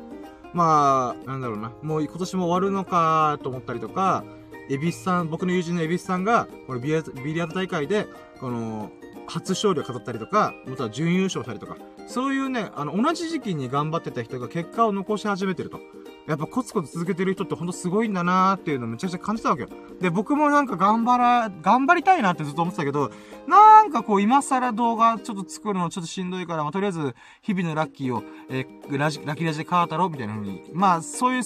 まあ、なんだろうな、もう今年も終わるのかと思ったりとか、エビスさん、僕の友人のエビスさんが、これビリヤード大会で、この、初勝利を飾ったりとか、または準優勝したりとか、そういうね、あの、同じ時期に頑張ってた人が結果を残し始めてると。やっぱコツコツ続けてる人ってほんとすごいんだなーっていうのをめちゃくちゃ感じたわけよ。で、僕もなんか頑張ら、頑張りたいなってずっと思ってたけど、なんかこう今更動画ちょっと作るのちょっとしんどいから、まあ、とりあえず日々のラッキーを、えー、ラジ、ラキラジで買うたろみたいな風に、まあそういう、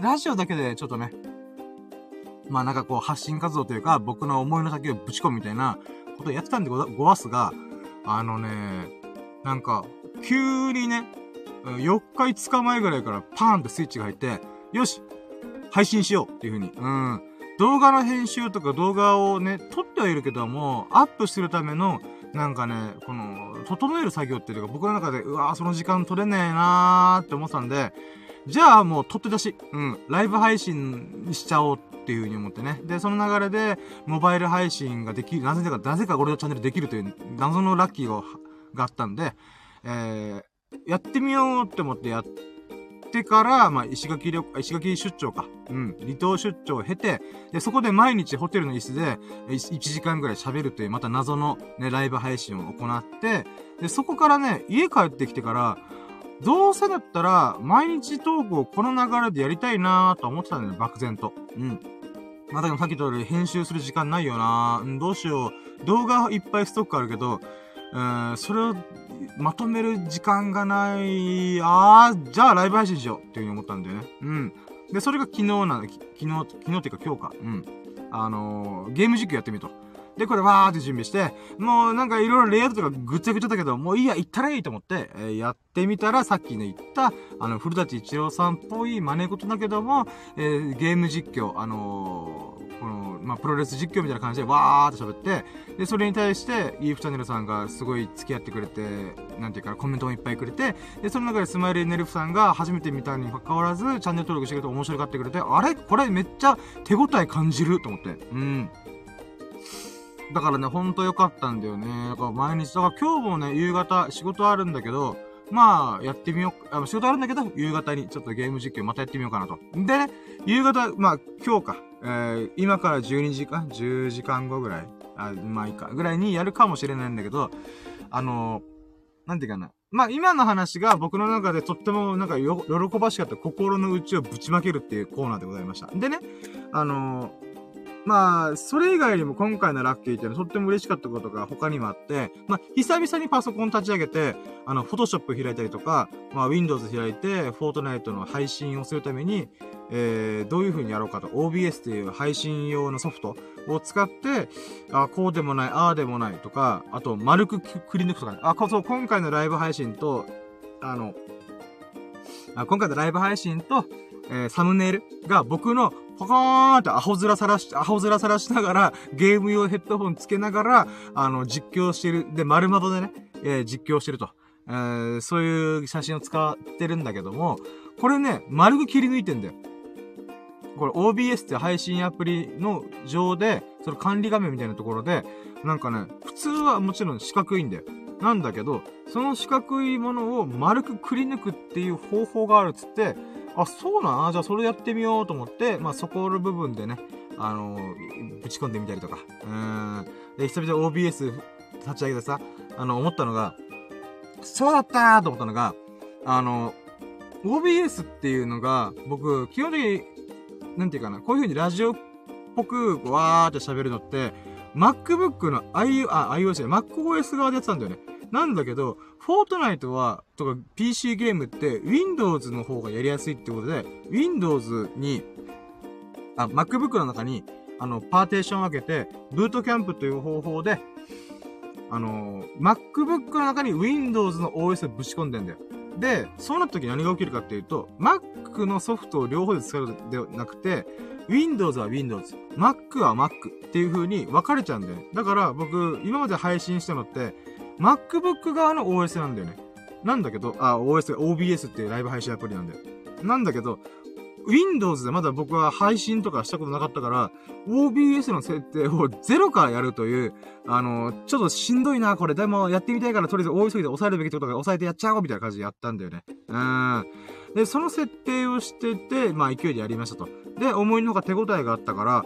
ラジオだけでちょっとね、まあなんかこう発信活動というか僕の思いの先をぶち込むみたいなことをやってたんでごわすが、あのね、なんか急にね、よっかいつかまえぐらいからパーンってスイッチが入って、よし配信しようっていう風に、うん、動画の編集とか動画をね、撮ってはいるけども、アップするためのなんかね、この、整える作業っていうか僕の中で、うわーその時間取れねえなーって思ってたんで、じゃあもう撮って出し、うん、ライブ配信しちゃおうっていう風に思ってね。で、その流れで、モバイル配信ができる、なぜか、なぜか俺のチャンネルできるという謎のラッキーが、があったんで、えー、やってみようって思ってやってから、まあ、石垣旅、石垣出張か。うん、離島出張を経て、で、そこで毎日ホテルの椅子で、いちじかんぐらい喋るという、また謎のね、ライブ配信を行って、で、そこからね、家帰ってきてから、どうせだったら、毎日トークをこの流れでやりたいなーと思ってたんだよね、漠然と。うん。まあ、でもさっき言った通り、編集する時間ないよなー。うん、どうしよう。動画いっぱいストックあるけど、うーん、それをまとめる時間がない。あー、じゃあライブ配信しようっていう風に思ったんだよね。うん。で、それが昨日なんだ、昨日、昨日っていうか今日か。うん。あのー、ゲーム実況やってみると。で、これわーって準備して、もうなんかいろいろレイアウトとかぐちゃぐちゃだけど、もういいや、行ったらいいと思って、えー、やってみたら、さっきね、言った、あの、古舘一郎さんっぽい真似事だけども、えー、ゲーム実況、あのー、この、まあ、プロレス実況みたいな感じでわーっと喋って、で、それに対して、イーフチャンネルさんがすごい付き合ってくれて、なんていうか、コメントもいっぱいくれて、で、その中でスマイルエネルフさんが初めて見たにもかかわらず、チャンネル登録してくれて面白がってくれて、あれこれめっちゃ手応え感じると思って。うん。だからね、ほんと良かったんだよね。だから毎日、だから今日もね、夕方、仕事あるんだけど、まあ、やってみよう、あの仕事あるんだけど、夕方にちょっとゲーム実況またやってみようかなと。でね、夕方、まあ、今日か、えー、今からじゅうにじかん ?じゅう 時間後ぐらいあ、まあいいか、ぐらいにやるかもしれないんだけど、あのー、なんていうかな。まあ、今の話が僕の中でとってもなんかよ、喜ばしかった心の内をぶちまけるっていうコーナーでございました。でね、あのー、まあ、それ以外にも今回のラッキーっていうのはとっても嬉しかったことが他にもあって、まあ、久々にパソコン立ち上げて、あの、フォトショップ開いたりとか、まあ、Windows 開いて、フォートナイトの配信をするために、えー、どういう風にやろうかと、オービーエス っていう配信用のソフトを使って、あ、こうでもない、ああでもないとか、あと、丸くくり抜くとかね。あ、そう、今回のライブ配信と、あの、あ今回のライブ配信と、えー、サムネイルが僕のポコーンってアホ面さらし、アホ面さらしながら、ゲーム用ヘッドホンつけながら、あの、実況してる。で、丸窓でね、えー、実況してると、えー。そういう写真を使ってるんだけども、これね、丸く切り抜いてんだよ。これ オービーエス って配信アプリの上で、その管理画面みたいなところで、なんかね、普通はもちろん四角いんだよ。なんだけど、その四角いものを丸くくり抜くっていう方法があるっつって、あ、そうなの？じゃあそれやってみようと思って、まあそこの部分でね、あのー、ぶち込んでみたりとか。うーん。で、久々 オービーエス 立ち上げてさ、あの、思ったのが、そうだったーと思ったのが、あのー、オービーエス っていうのが、僕、基本的に、なんていうかな、こういう風にラジオっぽく、わーって喋るのって、MacBook の I、あ、iOS ね、MacOS 側でやってたんだよね。なんだけど、フォートナイトは、とか ピーシー ゲームって Windows の方がやりやすいってことで、Windows に、あ、MacBook の中に、あの、パーテーションを分けて、ブートキャンプという方法で、あのー、MacBook の中に Windows の オーエス をぶち込んでんだよ。で、そうなった時何が起きるかっていうと、Mac のソフトを両方で使うのではなくて、Windows は Windows、Mac は Mac っていう風に分かれちゃうんだよね。だから僕、今まで配信したのって、MacBook 側の オーエス なんだよね。なんだけど、あ、オーエス、オービーエス っていうライブ配信アプリなんだよ。なんだけど、Windows でまだ僕は配信とかしたことなかったから、オービーエス の設定をゼロからやるという、あのー、ちょっとしんどいな、これ。でも、やってみたいから、とりあえず大急ぎで押さえるべきところで押さえてやっちゃおうみたいな感じでやったんだよね。うん。で、その設定をしてて、まあ、勢いでやりましたと。で、思いのほか手応えがあったから、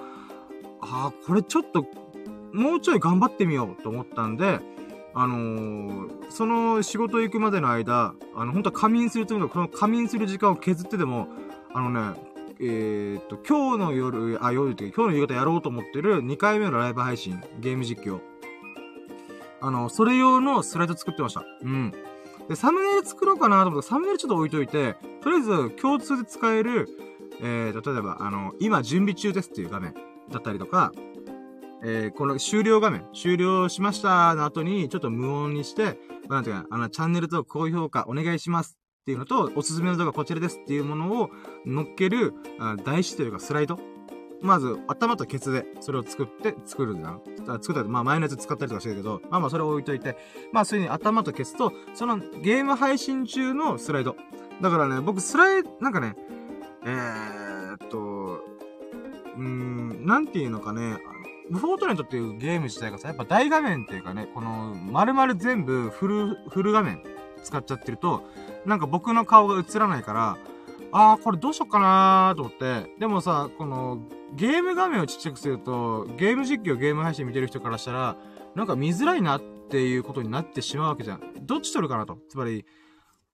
あー、これちょっと、もうちょい頑張ってみようと思ったんで、あのー、その仕事行くまでの間、あの、本当は仮眠するというのは、この仮眠する時間を削ってでも、あのね、えー、っと、今日の夜、あ、夜って、今日の夕方やろうと思ってるにかいめのライブ配信、ゲーム実況。あの、それ用のスライド作ってました。うん。で、サムネイル作ろうかなと思ったら、サムネイルちょっと置いといて、とりあえず共通で使える、えー、例えば、あの、今準備中ですっていう画面だったりとか、えー、この終了画面、終了しましたの後に、ちょっと無音にして、なんていうか、あの、チャンネルと高評価お願いしますっていうのと、おすすめの動画こちらですっていうものを乗っける、あ、台紙というかスライド。まず、頭とケツで、それを作って、作るんだ。作ったり、まあ、前のやつ使ったりとかしてるけど、まあまあ、それを置いといて、まあ、それに頭とケツと、そのゲーム配信中のスライド。だからね、僕、スライド、なんかね、えーっと、うーん、なんていうのかね、フォートナイトっていうゲーム自体がさ、やっぱ大画面っていうかね、この、丸々全部フル、フル画面使っちゃってると、なんか僕の顔が映らないから、あー、これどうしよっかなーと思って、でもさ、この、ゲーム画面をちっちゃくすると、ゲーム実況、ゲーム配信見てる人からしたら、なんか見づらいなっていうことになってしまうわけじゃん。どっち撮るかなと。つまり、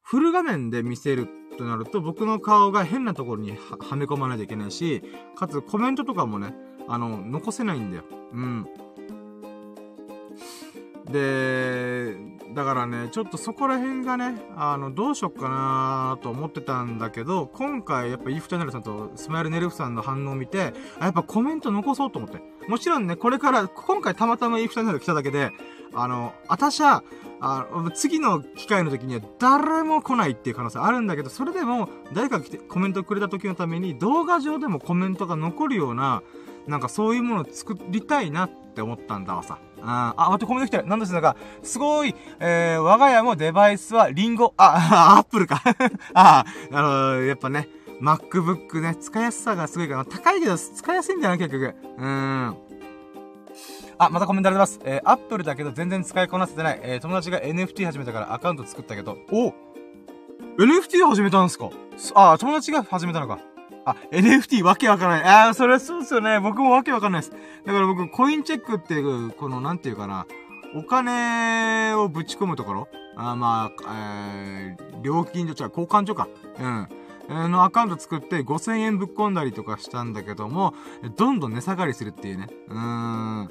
フル画面で見せるとなると、僕の顔が変なところにはめ込まないといけないし、かつコメントとかもね、あの、残せないんだよ。うん。で、だからね、ちょっとそこら辺がね、あの、どうしよっかなーと思ってたんだけど、今回やっぱイーフチャンネルさんとスマイルネルフさんの反応を見て、あ、やっぱコメント残そうと思って。もちろんね、これから、今回たまたまインフルエンザが来ただけで、あの、あたしゃ、あの、次の機会の時には誰も来ないっていう可能性あるんだけど、それでも、誰か来てコメントくれた時のために、動画上でもコメントが残るような、なんかそういうものを作りたいなって思ったんだわさ。ああ、あとコメント来てる。なんだしなんか、すごい、えー、我が家もデバイスはリンゴ、あ、アップルか。ああ、あのー、やっぱね、MacBook ね、使いやすさがすごいから、高いけど使いやすいんだよな、結局。うーん。あ、またコメントあります。えー、Apple だけど全然使いこなせてない。えー、友達が エヌエフティー 始めたからアカウント作ったけど、お !エヌエフティー 始めたんすか？あ、友達が始めたのか。あ、エヌエフティー わけわからない。ああ、それはそうですよね。僕もわけわかんないです。だから僕、コインチェックっていう、この、なんていうかな、お金をぶち込むところ、あまあ、えー、料金所、違う、交換所か。うん。のアカウント作ってごせんえんぶっ込んだりとかしたんだけども、どんどん値下がりするっていうね。うーん。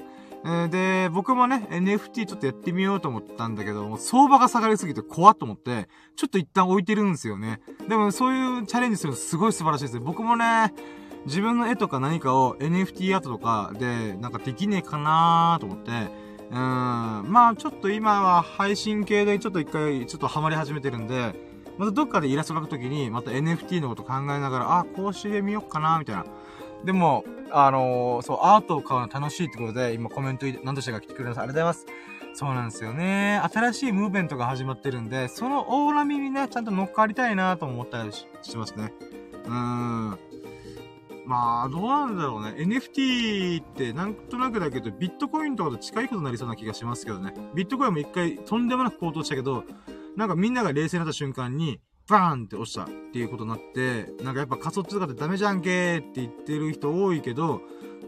で、僕もね、エヌエフティー ちょっとやってみようと思ったんだけども、相場が下がりすぎて怖っと思って、ちょっと一旦置いてるんですよね。でもそういうチャレンジするのすごい素晴らしいです。僕もね、自分の絵とか何かを エヌエフティー アートとかで、なんかできねえかなーと思って、うーん。まあちょっと今は配信系でちょっと一回ちょっとハマり始めてるんで、またどっかでイラスト描くときに、また エヌエフティー のこと考えながら、あ、こうしてみようかな、みたいな。でも、あのー、そう、アートを買うの楽しいってことで、今コメント、何としてか来てくれます。ありがとうございます。そうなんですよね。新しいムーブメントが始まってるんで、その大波にね、ちゃんと乗っかりたいなと思ったり し, しますね。うーん。まあ、どうなんだろうね。エヌエフティー ってなんとなくだけど、ビットコインとかと近いことになりそうな気がしますけどね。ビットコインも一回とんでもなく高騰したけど、なんかみんなが冷静になった瞬間に、バーンって落ちたっていうことになって、なんかやっぱ仮想通貨ってダメじゃんけーって言ってる人多いけど、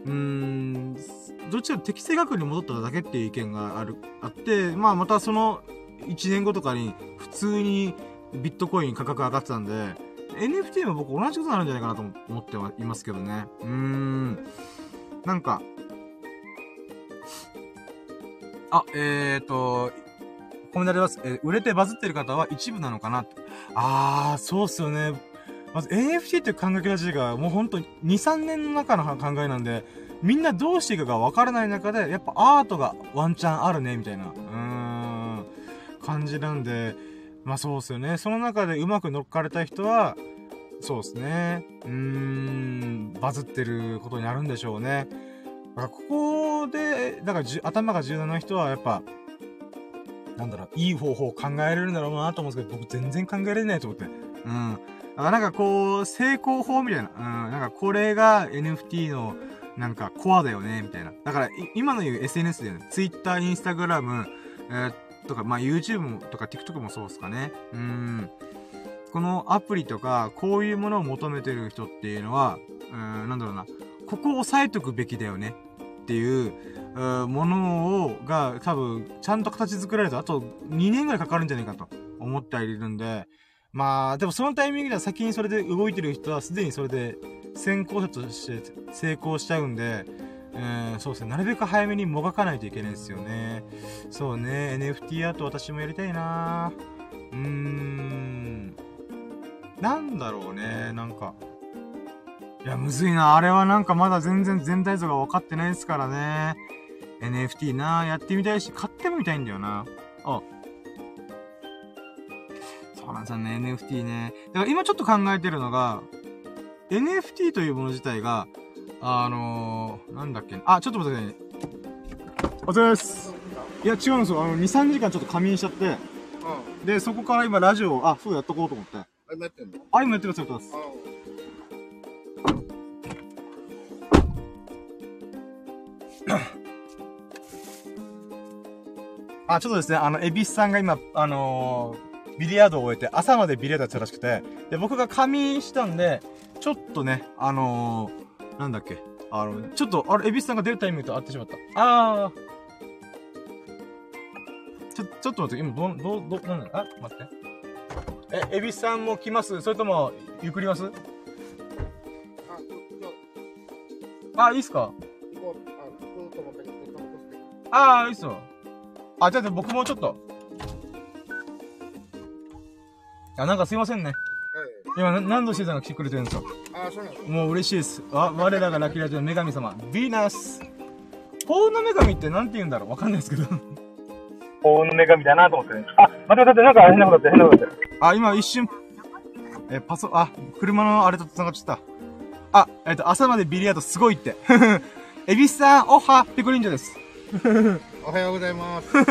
うーん、どっちか適正額に戻っただけっていう意見がある、あって、まあまたそのいちねんごとかに普通にビットコイン価格上がってたんで、エヌエフティー も僕同じことになるんじゃないかなと思ってはいますけどね。うーん、なんか、あ、えーと、コメントあります。えー、売れてバズってる方は一部なのかな。あー、そうっすよね。まず エヌエフティー っていう考え方自体がもうほんとに、さんねんの中の考えなんで、みんなどうしていくかわからない中で、やっぱアートがワンチャンあるね、みたいな、うーん、感じなんで、まあそうっすよね。その中でうまく乗っかれた人は、そうっすね。うーん、バズってることになるんでしょうね。だからここで、だからじ頭が柔軟な人はやっぱ、なんだろう、いい方法を考えられるんだろうなと思うんですけど、僕全然考えられないと思って。うん。だからなんかこう、成功法みたいな。うん。なんかこれが エヌエフティー のなんかコアだよね、みたいな。だから今の言う エスエヌエス だよね。Twitter、Instagram、えー、とか、まあ YouTube とか TikTok もそうですかね。うん。このアプリとか、こういうものを求めてる人っていうのは、うん、なんだろうな。ここを押さえとくべきだよね。っていう、ものを、が、多分、ちゃんと形作られると、あとにねんぐらいかかるんじゃないかと思ってはいるんで、まあ、でもそのタイミングでは先にそれで動いてる人は、すでにそれで先行者として成功しちゃうんで、えー、そうですね、なるべく早めにもがかないといけないですよね。そうね、エヌエフティー アート私もやりたいなぁ。うーん。なんだろうね、なんか。いや、むずいな。あれはなんかまだ全然全体像が分かってないですからね。エヌエフティー なぁ、やってみたいし、買ってもみたいんだよな。あ。そうなんですよね、エヌエフティー ね。だから今ちょっと考えてるのが、エヌエフティー というもの自体が、あのー、なんだっけ、あ、ちょっと待ってくださいね。お疲れ様です。いや、違うんですよ。あの、に、さんじかんちょっと仮眠しちゃって、うん、で、そこから今ラジオを、あ、そうやっとこうと思って。あ、今やってんの？あ、今やってます、やってます。あ、ちょっとですね、あの、エビスさんが今、あのー、ビリヤードを終えて、朝までビリヤードやってたらしくて、で、僕が仮眠したんで、ちょっとね、あのー、なんだっけ、あの、ちょっと、あれ、エビスさんが出るタイミングと合ってしまった。あー。ちょ、ちょっと待って、今、ど、ど、ど、なんだろう、あ、待って。え、エビスさんも来ます？それとも、ゆっくります？あ、いいっすか？あー、いいっすよ。あ、じゃあ僕もちょっと。あ、なんかすいませんね。はい、今、何度してたのが来てくれてるんですよ。あ、そうなんですか。もう嬉しいです。あ、我らがラッキーラジオの女神様、ヴィーナス。法の女神ってなんて言うんだろう、わかんないですけど法の女神だなと思って、ね、あ、待って待って、なんか変なことだった、変なことだった。あ、今一瞬え、パソ、あ、車のあれと繋がっちゃった。あ、えっと、朝までビリヤードすごいってエビさん、おは、ピコリンジャですおはようございますい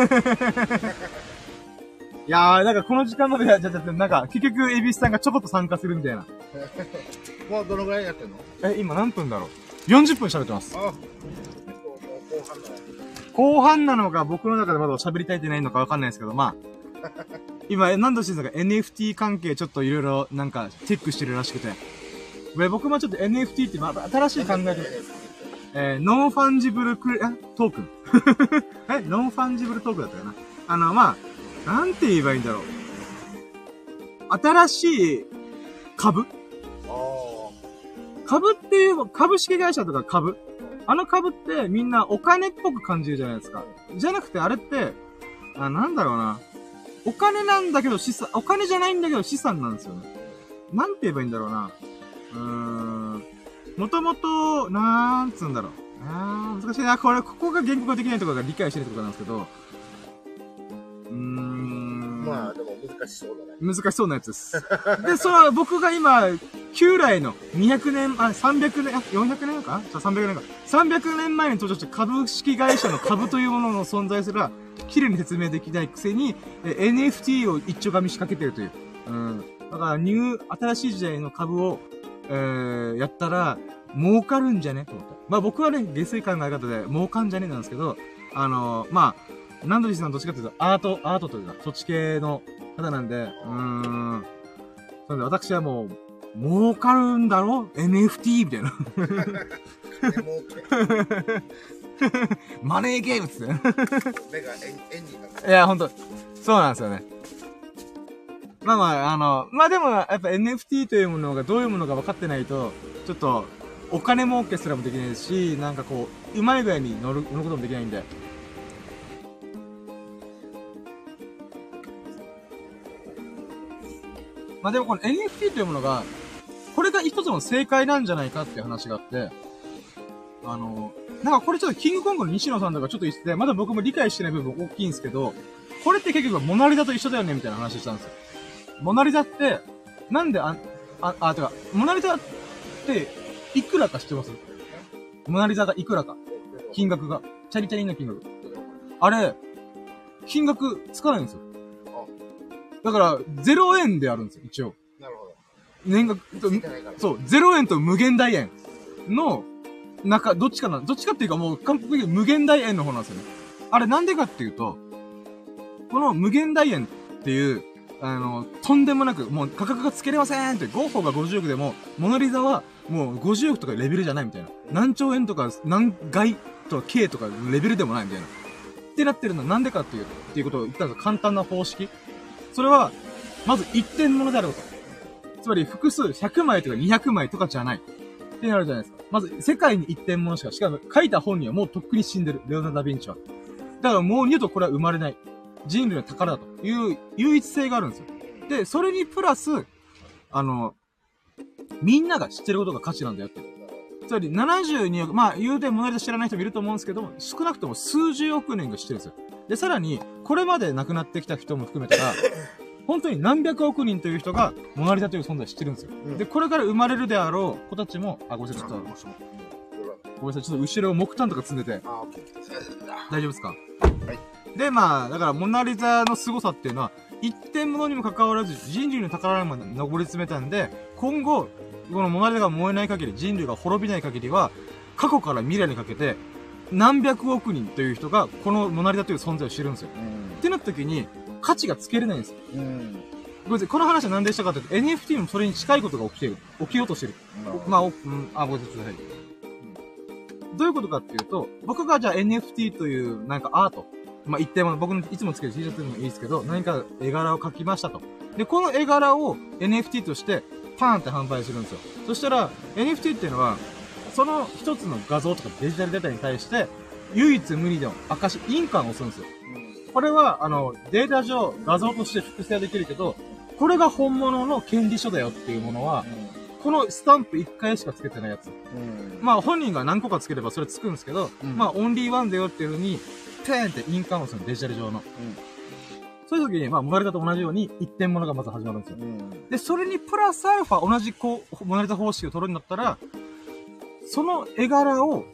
やー、なんかこの時間までやっちゃって、なんか結局エビスさんがちょこっと参加するみたいなもうどのぐらいやってんの？え、今何分だろう？ よんじゅっ 分喋ってます。あ、後半なのか僕の中でまだ喋り足りてないのかわかんないですけど、まあ今何度してるのか エヌエフティー 関係ちょっといろいろなんかチェックしてるらしくて、僕もちょっと エヌエフティー ってまだ新しい考えで、えー、ノンファンジブルクレ、あ、トークンえ、ノンファンジブルトークンだったかな。あの、まあなんて言えばいいんだろう。新しい株？株っていう、株式会社とか株？あの株ってみんなお金っぽく感じるじゃないですか。じゃなくてあれって、あ、なんだろうな。お金なんだけど資産、お金じゃないんだけど資産なんですよね。なんて言えばいいんだろうな。うーん。もともと、なんつうんだろう。あー、難しいな。これ、ここが言語化できないところが理解してるところなんですけど、うーん、まあでも難しそうだね。難しそうなやつです。で、その僕が今、旧来のにひゃくねん、あ、さんびゃくねん、あ、よんひゃくねんか？じゃあさんびゃくねんか。さんびゃくねんまえに登場した株式会社の株というものの存在すら、綺麗に説明できないくせに、エヌエフティー を一丁紙仕掛けてるという。うん。だから、ニュー、新しい時代の株を、えー、やったら、儲かるんじゃねと思った。まあ僕はね、下水感の方で、儲かんじゃねなんですけど、あのー、まあ、ナンドリーさんどっちかというと、アート、アートというか、そっち系の方なんで、うーん。なので、私はもう、儲かるんだろ ?エヌエフティー みたいな。マネーゲームっつって。目がエンジンだから。いや、ほんと、そうなんですよね。まあまあ、あの、まあでも、やっぱ エヌエフティー というものがどういうものか分かってないと、ちょっと、お金儲けすらもできないですし、なんかこう、うまい具合に乗る、乗ることもできないんで。まあでもこの エヌエフティー というものが、これが一つの正解なんじゃないかっていう話があって、あの、なんかこれちょっとキングコングの西野さんとかちょっと言ってて、まだ僕も理解してない部分大きいんですけど、これって結局モナリザと一緒だよねみたいな話したんですよ。モナリザって、なんであ、あ、あ、てか、モナリザって、いくらか知ってます？モナリザがいくらか。金額が。チャリチャリの金額。あれ、金額つかないんですよ。だから、ゼロえんであるんですよ、一応。なるほど。年額と、そう、ゼロえんと無限大円の中、どっちかな、どっちかっていうかもう完璧に無限大円の方なんですよね。あれなんでかっていうと、この無限大円っていう、あの、とんでもなく、もう価格がつけれませんって、ゴッホがごじゅうおくでも、モナリザはもうごじゅうおくとかレベルじゃないみたいな。何兆円とか、何外とか K とかレベルでもないみたいな。ってなってるのはなんでかっていう、っていうことを言ったんですよ。簡単な方式。それは、まず一点物であること。つまり複数ひゃくまいとかにひゃくまいとかじゃない。ってなるじゃないですか。まず世界に一点物しか、しかも書いた本人はもうとっくに死んでる。レオナルド・ダ・ヴィンチは。だからもう二度とこれは生まれない。人類の宝だという唯一性があるんですよ。で、それにプラス、あの、みんなが知ってることが価値なんだよって。つまりななじゅうにおく、まあ言うてモナリザ知らない人もいると思うんですけども、少なくとも数十億人が知ってるんですよ。で、さらに、これまで亡くなってきた人も含めたら、本当に何百億人という人が、モナリザという存在を知ってるんですよ。うん、で、これから生まれるであろう子たちも、あ、ごめんなさい、ちょっと、ごめんなさい、ちょっと後ろを木炭とか積んでて、あ、大丈夫ですか？はい。で、まあ、だから、モナリザの凄さっていうのは、一点物にも関わらず、人類の宝まで上り詰めたんで、今後、このモナリザが燃えない限り、人類が滅びない限りは、過去から未来にかけて、何百億人という人が、このモナリザという存在を知るんですよ。うん、ってなった時に、価値がつけれないんですよ。うん、ごめんなさい、この話は何でしたかというと、エヌエフティー もそれに近いことが起きている。起きようとしてる。うん、まあ、うん、あ、ごめんなさい、はい、うん。どういうことかっていうと、僕がじゃあ エヌエフティー という、なんかアート。まあ、一定も、僕のいつもつける T シャツでもいいですけど、何か絵柄を描きましたと。で、この絵柄を エヌエフティー として、パーンって販売するんですよ。そしたら、エヌエフティー っていうのは、その一つの画像とかデジタルデータに対して、唯一無二の証、印鑑を押すんですよ。これは、あの、データ上、画像として複製できるけど、これが本物の権利書だよっていうものは、このスタンプいっかいしかつけてないやつ。うん、まあ本人が何個かつければそれつくんですけど、うん、まあオンリーワンだよっていうふうに、テーンって印鑑をするデジタル上の。うん、そういう時に、まあモナリザと同じように一点物がまず始まるんですよ。うん、で、それにプラスアルファ同じこう、モナリザ方式を取るんだったら、その絵柄を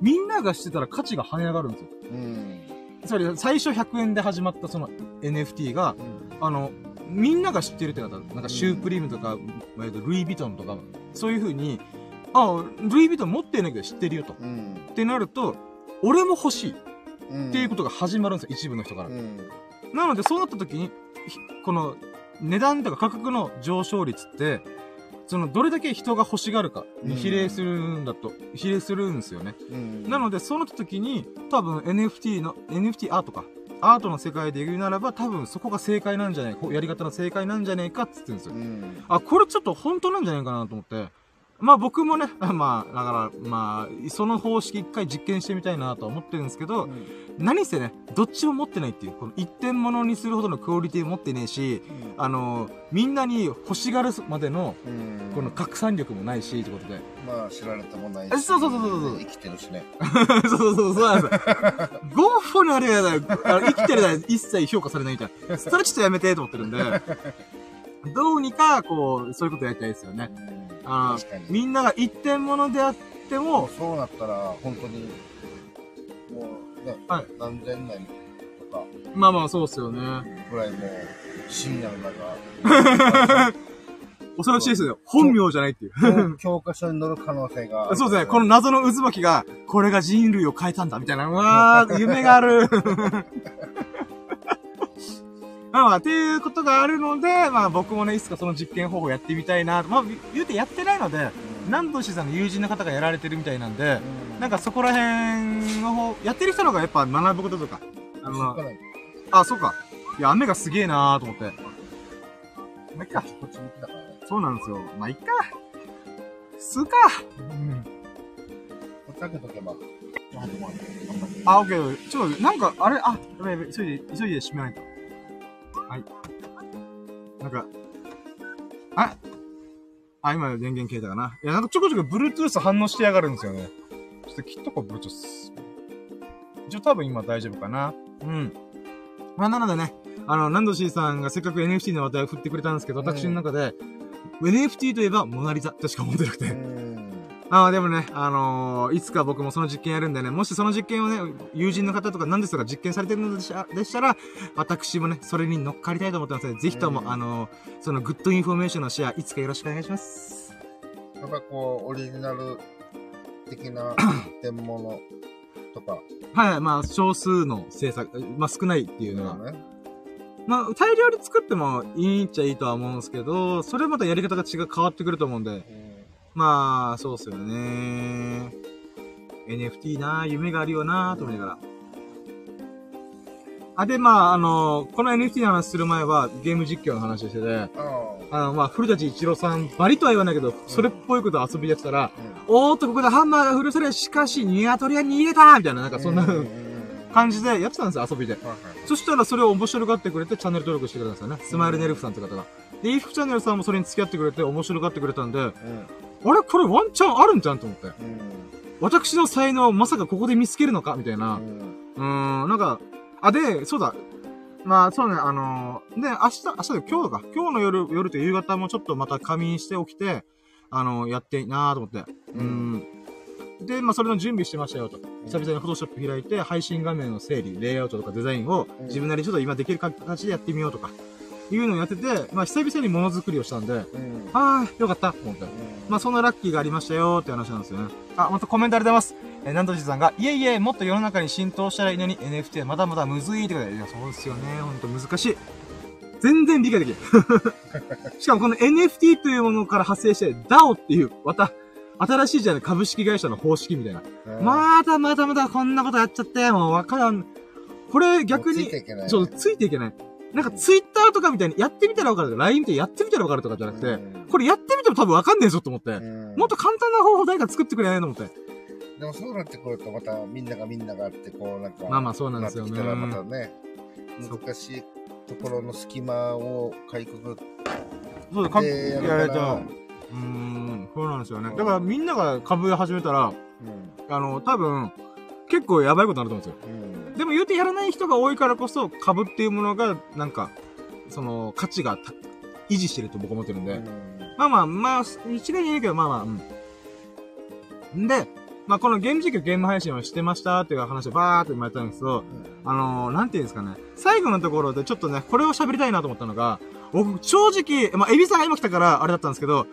みんながしてたら価値が跳ね上がるんですよ。うん、つまり最初ひゃくえんで始まったその エヌエフティー が、うん、あの、みんなが知ってるってなったら、なんかシュープリームとか、うん、ルイ・ヴィトンとか、そういう風に、あ、ルイ・ヴィトン持ってないけど知ってるよと。うん、ってなると、俺も欲しい。っていうことが始まるんですよ、一部の人から。うん、なので、そうなった時に、この値段とか価格の上昇率って、その、どれだけ人が欲しがるかに比例するんだと、うん、比例するんですよね。うん、なので、そうなった時に、多分 エヌエフティー の、エヌエフティー アートか。アートの世界で言うならば、多分そこが正解なんじゃないか、やり方の正解なんじゃないかって言ってるんですよ。うん、あ、これちょっと本当なんじゃないかなと思って。まあ僕もね、まあ、だから、まあ、その方式一回実験してみたいなとは思ってるんですけど、うん、何せね、どっちも持ってないっていう、この一点物にするほどのクオリティ持ってねえし、うん、あの、みんなに欲しがるまでの、この拡散力もないし、ということで。まあ、知られたもんないし。そうそうそうそう。生きてるしね。そうそうそう、そうなんですよ。ゴッホのあれやだ、生きてるだ一切評価されないみたいな。それちょっとやめて、と思ってるんで、どうにか、こう、そういうことやりたいですよね。ああ、みんなが一点物であっても、もうそうなったら、本当に、もうね、はい、何千年とか。まあまあ、そうっすよね。ぐらいもう、深夜の中。恐ろしいですよ。本名じゃないっていう。教科書に載る可能性が。そうですね。この謎の渦巻きが、これが人類を変えたんだ、みたいな。うわー、夢がある。まあまあ、っていうことがあるので、まあ僕もね、いつかその実験方法やってみたいな。まあ、言うてやってないので、南部氏さんの友人の方がやられてるみたいなんで、うん、なんかそこら辺の方、やってる人の方がやっぱ学ぶこととか。あの、あ、そうか。いや、雨がすげえなーと思って。まあ、いっか。こっち向いてたからね。そうなんですよ。まあ、いっか。すか。うん。こっち開けとけば。あ、オッケー。ちょっと、なんか、あれ、あ、やべやべ、急いで、急いで閉めないと。はい。なんか、ああ、今電源切れたかな。いや、なんかちょこちょこ Bluetooth 反応してやがるんですよね。ちょっと切っとこう、Bluetooth。一応多分今大丈夫かな。うん。まあ、なのでね、あの、南度 C さんがせっかく エヌエフティー の話題を振ってくれたんですけど、私の中で、エヌエフティー といえばモナリザとしか思ってなくて。ああ、でもね、あのー、いつか僕もその実験やるんでね、もしその実験をね、友人の方とか何ですとか実験されてるのでしたら、私もね、それに乗っかりたいと思ってますので、ぜひとも、うん、あのー、そのグッドインフォメーションのシェア、いつかよろしくお願いします。なんかこう、オリジナル的な一点物とか。はい、まあ、少数の制作、まあ少ないっていうのは。ね、まあ、大量に作ってもいいっちゃいいとは思うんですけど、それまたやり方が違う、変わってくると思うんで。うん、まあ、そうっすよね。エヌエフティー なぁ、夢があるよなぁ、と思いながら。あ、で、まあ、あのー、この エヌエフティー の話する前は、ゲーム実況の話してて、あの、まあ、古舘一郎さん、バリとは言わないけど、それっぽいことを遊びやってたら、うん、おーっと、ここでハンマーが振るされ、しかし、ニワトリは逃げたみたいな、なんかそんな感じでやってたんですよ、遊びで。はいはい、そしたら、それを面白がってくれて、チャンネル登録してくれたんですよね。スマイルネルフさんって方が。で、イーフチャンネルさんもそれに付き合ってくれて、面白がってくれたんで、うん、あれこれワンチャンあるんじゃんと思って。うん、私の才能をまさかここで見つけるのかみたいな。うん、うーん、なんか、あ、で、そうだ。まあ、そうね、あのー、で、明日、明日で今日か。今日の夜、夜と夕方もちょっとまた仮眠して起きて、あのー、やっていいなーと思って。うん、うん。で、まあ、それの準備してましたよと。久々にフォトショップ開いて、配信画面の整理、レイアウトとかデザインを自分なりにちょっと今できる形でやってみようとか。いうのをやってて、まあ久々にものづくりをしたんで、うん、ああ、よかったと思って。うん、まあそんなラッキーがありましたよーって話なんですよね。あ、またコメントありがとうございます。えー、なんとじさんが、いえいえ、もっと世の中に浸透したらいいのに エヌエフティー まだまだむずいってことで、いや、そうですよね。ほんと難しい。全然理解できる。しかもこの エヌエフティー というものから発生して、ダオ っていう、また、新しいじゃない株式会社の方式みたいな。まだまだまだこんなことやっちゃって、もうわからん。これ逆に、ちょっとついていけない。なんかツイッターとかみたいにやってみたらわかるとか、ライン みたいにやってみたらわかるとかじゃなくて、これやってみても多分わかんねえぞと思って、もっと簡単な方法誰か作ってくれないと思って。でもそうなってくるとまたみんながみんながあって、こうなんか、まあまあそうなんですよね。またね、難しいところの隙間をかいくぐって、そうだ、かいくぐられちゃう。うん、そうなんですよね。だからみんなが株始めたら、うん、あの多分結構やばいことになると思うんですよ、うん、でも言うてやらない人が多いからこそ株っていうものがなんかその価値が維持してると僕は思ってるんで、うん、まあまあまあ一概に言うけどまあまあ、うん、んでまあこのゲーム実況ゲーム配信をしてましたっていう話をバーって今やったんですけど、うん、あのー、なんていうんですかね、最後のところでちょっとねこれを喋りたいなと思ったのが、僕正直まあエビさんが今来たからあれだったんですけど、うん、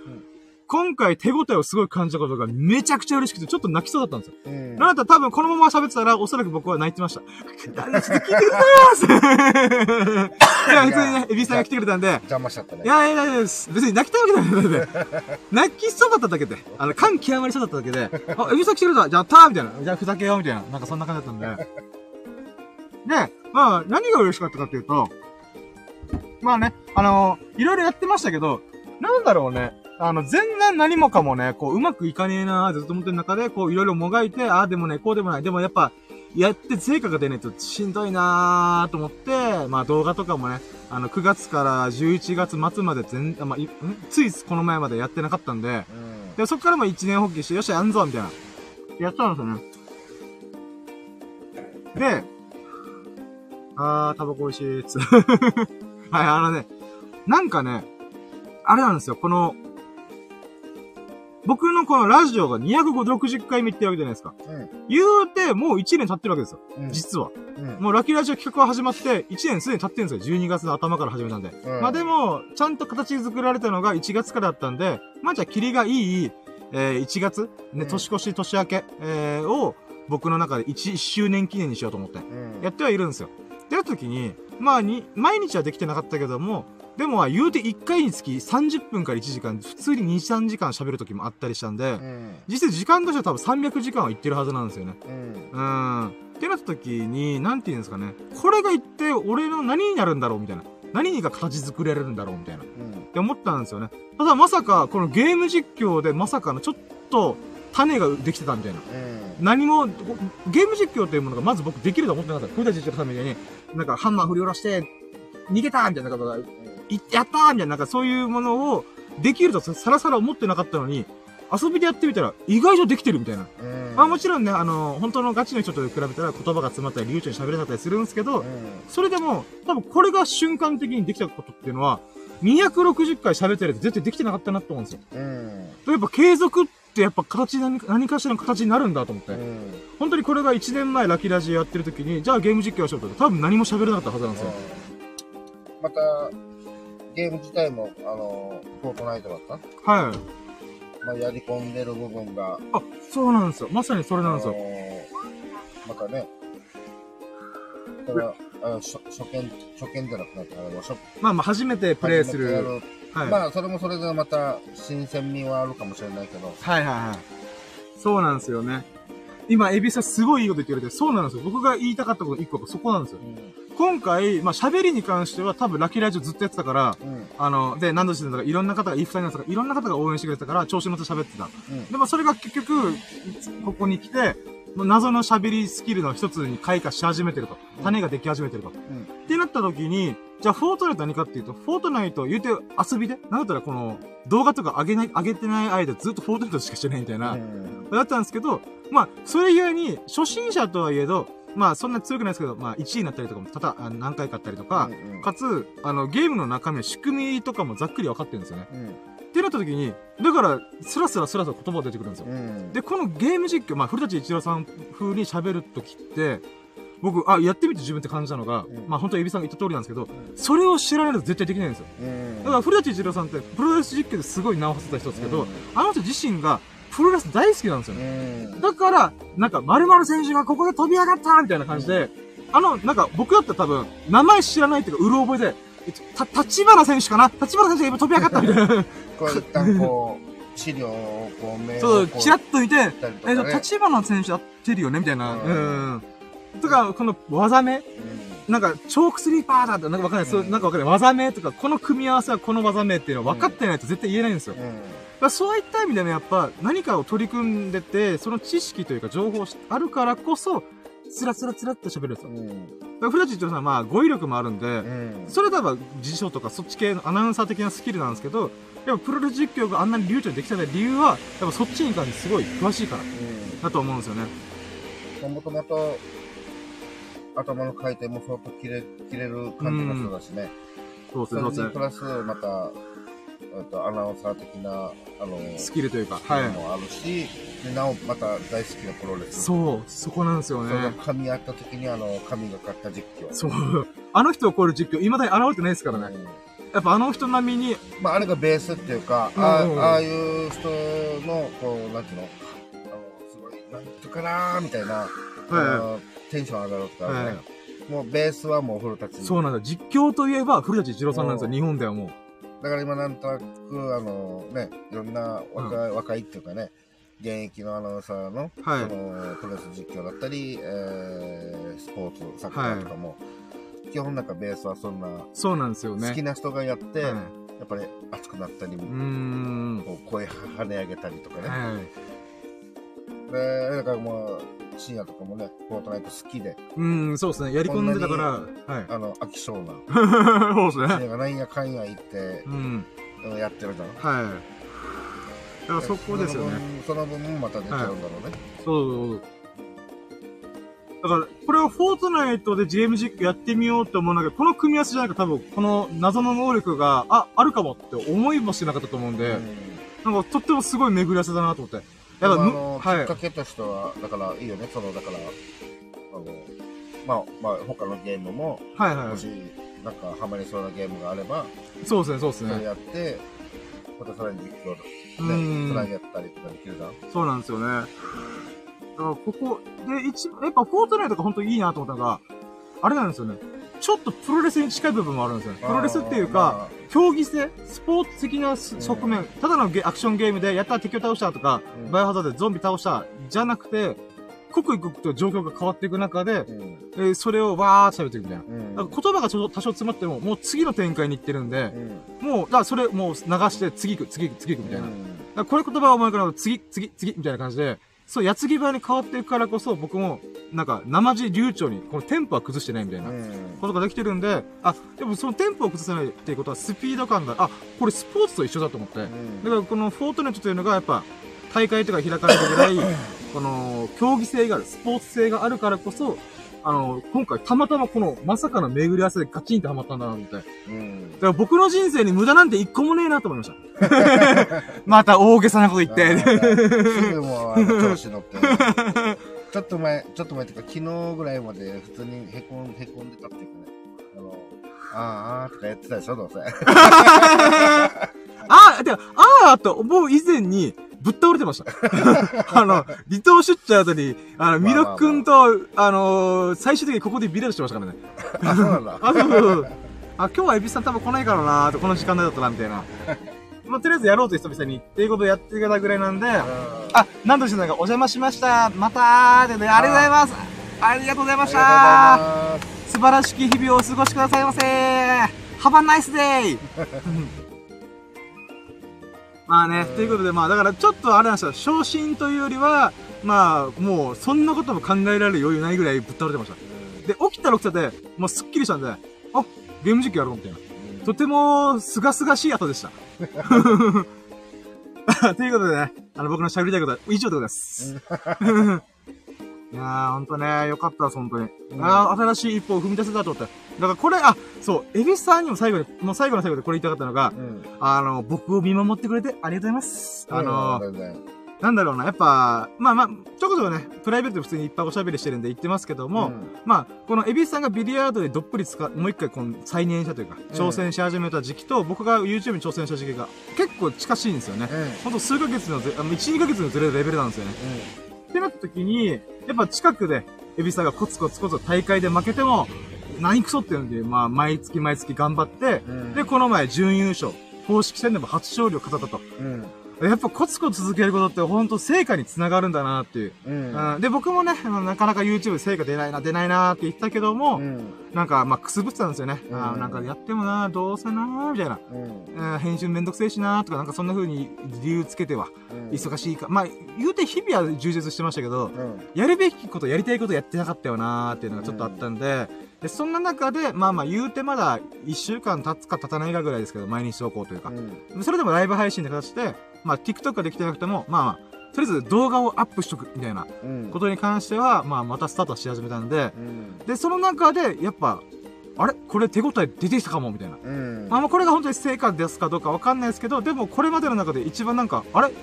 今回手応えをすごい感じたことがめちゃくちゃ嬉しくてちょっと泣きそうだったんですよ。えー、なんだったら多分このまま喋ってたらおそらく僕は泣いてました。だからちょっと聞いてくださいます。いや、普通にね、エビさんが来てくれたんで。邪魔しちゃったね。いやいやいや、別に泣きたいわけじゃないので。泣きそうだっただけで。あの、感極まりそうだっただけで。あ、エビさん来てくれた。じゃあ、たーみたいな。じゃあ、ふざけようみたいな。なんかそんな感じだったんで。で、まあ、何が嬉しかったかっていうと、まあね、あのー、いろいろやってましたけど、なんだろうね。あの、全然何もかもね、こう、うまくいかねえなーずっと思ってる中で、こう、いろいろもがいて、ああでもね、こうでもない。でもやっぱ、やって成果が出ないとしんどいなーと思って、まあ動画とかもね、あのくがつからじゅういちがつ末まで全、まあい、んついこの前までやってなかったんで、うん、でそっからも一年放棄して、よっしゃやんぞみたいな。やったんですよね。で、あー、タバコ美味しいっつ。はい、あのね、なんかね、あれなんですよ、この、僕のこのラジオがにひゃくろくじゅっかいめってわけじゃないですか。うん、言うて、もういちねん経ってるわけですよ。うん、実は、うん。もうラキラジオ企画が始まって、いちねんすでに経ってるんですよ。じゅうにがつの頭から始めたんで。うん、まあでも、ちゃんと形作られたのがいちがつからだったんで、まあじゃあ、霧がいい、えー、いちがつ、ね、年越し、年明け、えー、を、僕の中で 1, 1周年記念にしようと思って、うん、やってはいるんですよ。で、やるときに、まあに、毎日はできてなかったけども、でも、言うていっかいにつきさんじゅっぷんからいちじかん、普通にに、さんじかん喋る時もあったりしたんで、うん、実際時間としては多分さんびゃくじかんは行ってるはずなんですよね。うん。うん。ってなった時に、なんて言うんですかね、これが一体俺の何になるんだろうみたいな。何が形作れるんだろうみたいな。うん、って思ったんですよね。ただまさか、このゲーム実況でまさかのちょっと種ができてたみたいな。うん、何も、ゲーム実況というものがまず僕できると思ってなかった。古田実況さんみたいに、なんかハンマー振り下ろして、逃げたみたいなことが、やったーみたいな、なんかそういうものをできるとさらさら思ってなかったのに、遊びでやってみたら意外とできてるみたいな。まあもちろんね、あのー、本当のガチの人と比べたら言葉が詰まったり、流暢に喋れなかったりするんですけど、それでも、多分これが瞬間的にできたことっていうのは、にひゃくろくじゅっかい喋ってると絶対できてなかったなと思うんですよ。やっぱ継続ってやっぱ形、何かしらの形になるんだと思って。本当にこれがいちねんまえラキラジやってる時に、じゃあゲーム実況をしようと多分何も喋れなかったはずなんですよ。また、ゲーム自体も、あのー、フォートナイトだった?はい。まあ、やり込んでる部分が。あ、そうなんですよ。まさにそれなんですよ。あのー、またね、ただ、あの初、初見、初見じゃなくなったから、まあまあ、初めてプレイする。はい、まあ、それもそれでまた、新鮮味はあるかもしれないけど。はいはいはい。そうなんですよね。今、エビさんすごいいいこと言ってくれて、そうなんですよ。僕が言いたかったこといっこがそこなんですよ。うん今回、まあ、喋りに関しては多分ラキラジオずっとやってたから、うん、あの、で、何度してたか、いろんな方が、いいふたりなんですか、いろんな方が応援してくれたから、調子乗って喋ってた。うん、でもそれが結局、ここに来て、謎の喋りスキルの一つに開花し始めてると。種ができ始めてると。うん、ってなった時に、じゃあ、フォートナイト何かっていうと、フォートナイト言うて遊びで、なんだったらこの、動画とか上げない、上げてない間ずっとフォートナイトしかしてないみたいな、うん、だったんですけど、まあ、それゆえに、初心者とはいえど、まあそんな強くないですけど、まあいちいになったりとかもただ何回かあったりとか、うんうん、かつ、あの、ゲームの中身の仕組みとかもざっくり分かってるんですよね。うん、ってなった時に、だから、スラスラスラスラ言葉が出てくるんですよ。うんうん、で、このゲーム実況、まあ古舘一郎さん風に喋るときって、僕、あ、やってみて自分って感じたのが、うん、まあ本当はエビさんが言った通りなんですけど、うん、それを知らないと絶対できないんですよ。うん、だから古舘一郎さんってプロレス実況ですごい名を馳せた人ですけど、うん、あの人自身が、プロレス大好きなんですよね。だから、なんか、〇〇選手がここで飛び上がったみたいな感じで、あの、なんか、僕だったら多分、名前知らないっていうか、うろ覚えで、た、立花選手かな立花選手が今飛び上がったみたいな。こう、一旦こう、資料をこう、目をそう、チラッと見て、え、立花選手やってるよねみたいな。うん。とか、この技名なんか、チョークスリーパーだって、なんかわかんない。そう、なんかわかんない。技名とか、この組み合わせはこの技名っていうのは分かってないと絶対言えないんですよ。そういった意味でね、やっぱ何かを取り組んでて、その知識というか情報あるからこそ、つらつらつらって喋るんですよ。うん、古舘伊調さんはまあ語彙力もあるんで、うん、それ多分辞書とかそっち系のアナウンサー的なスキルなんですけど、やっぱプロレス実況があんなに流暢にできた理由は、やっぱそっちに関してすごい詳しいから、うん、だと思うんですよね。もともと頭の回転も相当切れ、切れる感じの人だしね。うん、そうですね。プラスまた、アナウンサー的なあのスキルというか、はい、もあるし、でなおまた大好きなプロレス、そうそこなんですよね。それが噛み合った時にあの神がかった実況、そうあの人を超える実況いまだに現れてないですからね。うん、やっぱあの人並みに、まああれがベースっていうか、うん、あ, ああいう人のこうなんていうの、あのすごいなんとかなーみたいな、はい、テンション上がるとか、ね、はい、もうベースはもう古舘、そうなんだ。実況といえば古舘伊調さんなんですよ、日本ではもう。だから今なんとなく、あのね、いろんな若い、うん、若いっていうかね、現役のアナウンサーの、はい、そのプロレス実況だったり、えー、スポーツ、サッカーとかも、はい、基本なんかベースはそんな、そうなんですよね。好きな人がやって、はい、やっぱり熱くなったり、うーん、こう声跳ね上げたりとかね。はい、で、だからもう、深夜とかもね、フォートナイト好きで。うん、そうですね。やり込んでたから、はい。あの、飽き性な。そうですね。なんやかんや行って、うん。やってるだろ。はい。だからそこですよね。その分もまた出ちゃうんだろうね。そう。だから、これをフォートナイトでゲーム実況やってみようと思うんだけど、この組み合わせじゃなくて多分、この謎の能力が、あ、あるかもって思いもしてなかったと思うんで、なんかとってもすごい巡り合わせだなと思って。あの、きっかけとしては、だから、いいよね、その、だから、あの、まあ、まあ、他のゲームも、はいはい。もし、なんか、ハマりそうなゲームがあれば、そうですね、そうですね。それやって、またさらに実況で、つなげたりとかできるじゃん。そうなんですよね。だから、ここ、で、一、やっぱ、フォートナイトが本当にいいなと思ったのが、あれなんですよね。ちょっとプロレスに近い部分もあるんですよね。プロレスっていうか、競技性、スポーツ的な側面、ただのゲアクションゲームで、やったら敵を倒したとか、うん、バイオハザードでゾンビ倒した、じゃなくて、刻一刻と状況が変わっていく中で、うん、えー、それをわーっと喋っていくみたいな。うん、だから言葉がちょっと多少詰まっても、もう次の展開に行ってるんで、うん、もう、だからそれもう流して、次行く、次行く、次行くみたいな。うん、だからこれ言葉が思い浮かべると、次、次、次、みたいな感じで、そう、矢継ぎ早に変わっていくからこそ、僕も、なんか、生地流暢に、このテンポは崩してないみたいな、ことができてるんで、あ、でもそのテンポを崩せないっていうことは、スピード感が、あ、これスポーツと一緒だと思って、うん、だからこのフォートナイトというのが、やっぱ、大会とか開かれるぐらい、この、競技性がある、スポーツ性があるからこそ、あの、今回たまたまこの、まさかの巡り合わせでガチンってハマったんだな、みたいな。うん、だから僕の人生に無駄なんて一個もねえなと思いました。また大げさなこと言って。すぐもう、あの、調子乗って。ちょっと前、ちょっと前っていうか、昨日ぐらいまで普通にへこん、へこんでたっていうかね。あの、あーあーとかやってたでしょ、どうせ。あー、てか、あーと、もう以前に、ぶっ倒れてました。あの、離島出張あたり、あの、ミロ君と、あのー、最終的にここでビデオしてましたからね。あ、そうなんだ。あ、そうそう。あ、今日はエビさん多分来ないからなーと、この時間だったな、みたいな。まあ、とりあえずやろうと久々にっていうことをやってたぐらいなんで、あ、何度してたかお邪魔しました。またーってね、ありがとうございます。ありがとうございましたー。素晴らしき日々をお過ごしくださいませー。Have a nice day! まあね、ということで、まあだからちょっとあれなんですよ、昇進というよりは、まあもうそんなことも考えられる余裕ないぐらいぶっ倒れてました。で、起きたら起きたで、もうすっきりしたんで、あ、ゲーム実況やろうみたいな。とても、すがすがしい後でした。ということでね、あの僕の喋りたいことは以上でございます。いやー、ほんとね、よかったです、ほんとに。ああ、新しい一歩を踏み出せたと思って。だからこれ、あ、そう、エビさんにも最後に、もう最後の最後でこれ言いたかったのが、うん、あの、僕を見守ってくれてありがとうございます。うん、あの、うん、なんだろうな、やっぱ、まあまあ、ちょこちょこね、プライベートで普通にいっぱいおしゃべりしてるんで言ってますけども、うん、まあ、このエビさんがビリヤードでどっぷり使う、もう一回この再燃したというか、挑戦し始めた時期と、うん、僕が YouTube に挑戦した時期が結構近しいんですよね。うん、ほんと数ヶ月のず、あの、いち、にかげつのずれるレベルなんですよね。うんってなった時に、やっぱ近くで、エビさんがコツコツコツ大会で負けても、何クソっていうんで、まあ、毎月毎月頑張って、うん、で、この前準優勝、公式戦でも初勝利を飾ったと。うん、やっぱコツコツ続けることって本当成果につながるんだなっていう、うんうん、で僕もねなかなか YouTube 成果出ないな出ないなって言ったけども、うん、なんかまあくすぶってたんですよね、うん、あなんかやってもなどうせなみたいな、うんうん、編集めんどくせえしなとかなんかそんな風に理由つけては、うん、忙しいかまあ言うて日々は充実してましたけど、うん、やるべきことやりたいことやってなかったよなっていうのがちょっとあったんで、うんでそんな中で、まあまあ言うてまだいっしゅうかん経つか経たないかぐらいですけど、毎日投稿というか。うん、それでもライブ配信で形で、まあ TikTok ができてなくても、まあまあ、とりあえず動画をアップしとくみたいなことに関しては、うん、まあまたスタートし始めたんで、うん、で、その中で、やっぱ、あれこれ手応え出てきたかもみたいな。うん、まあこれが本当に成果ですかどうかわかんないですけど、でもこれまでの中で一番なんか、あれ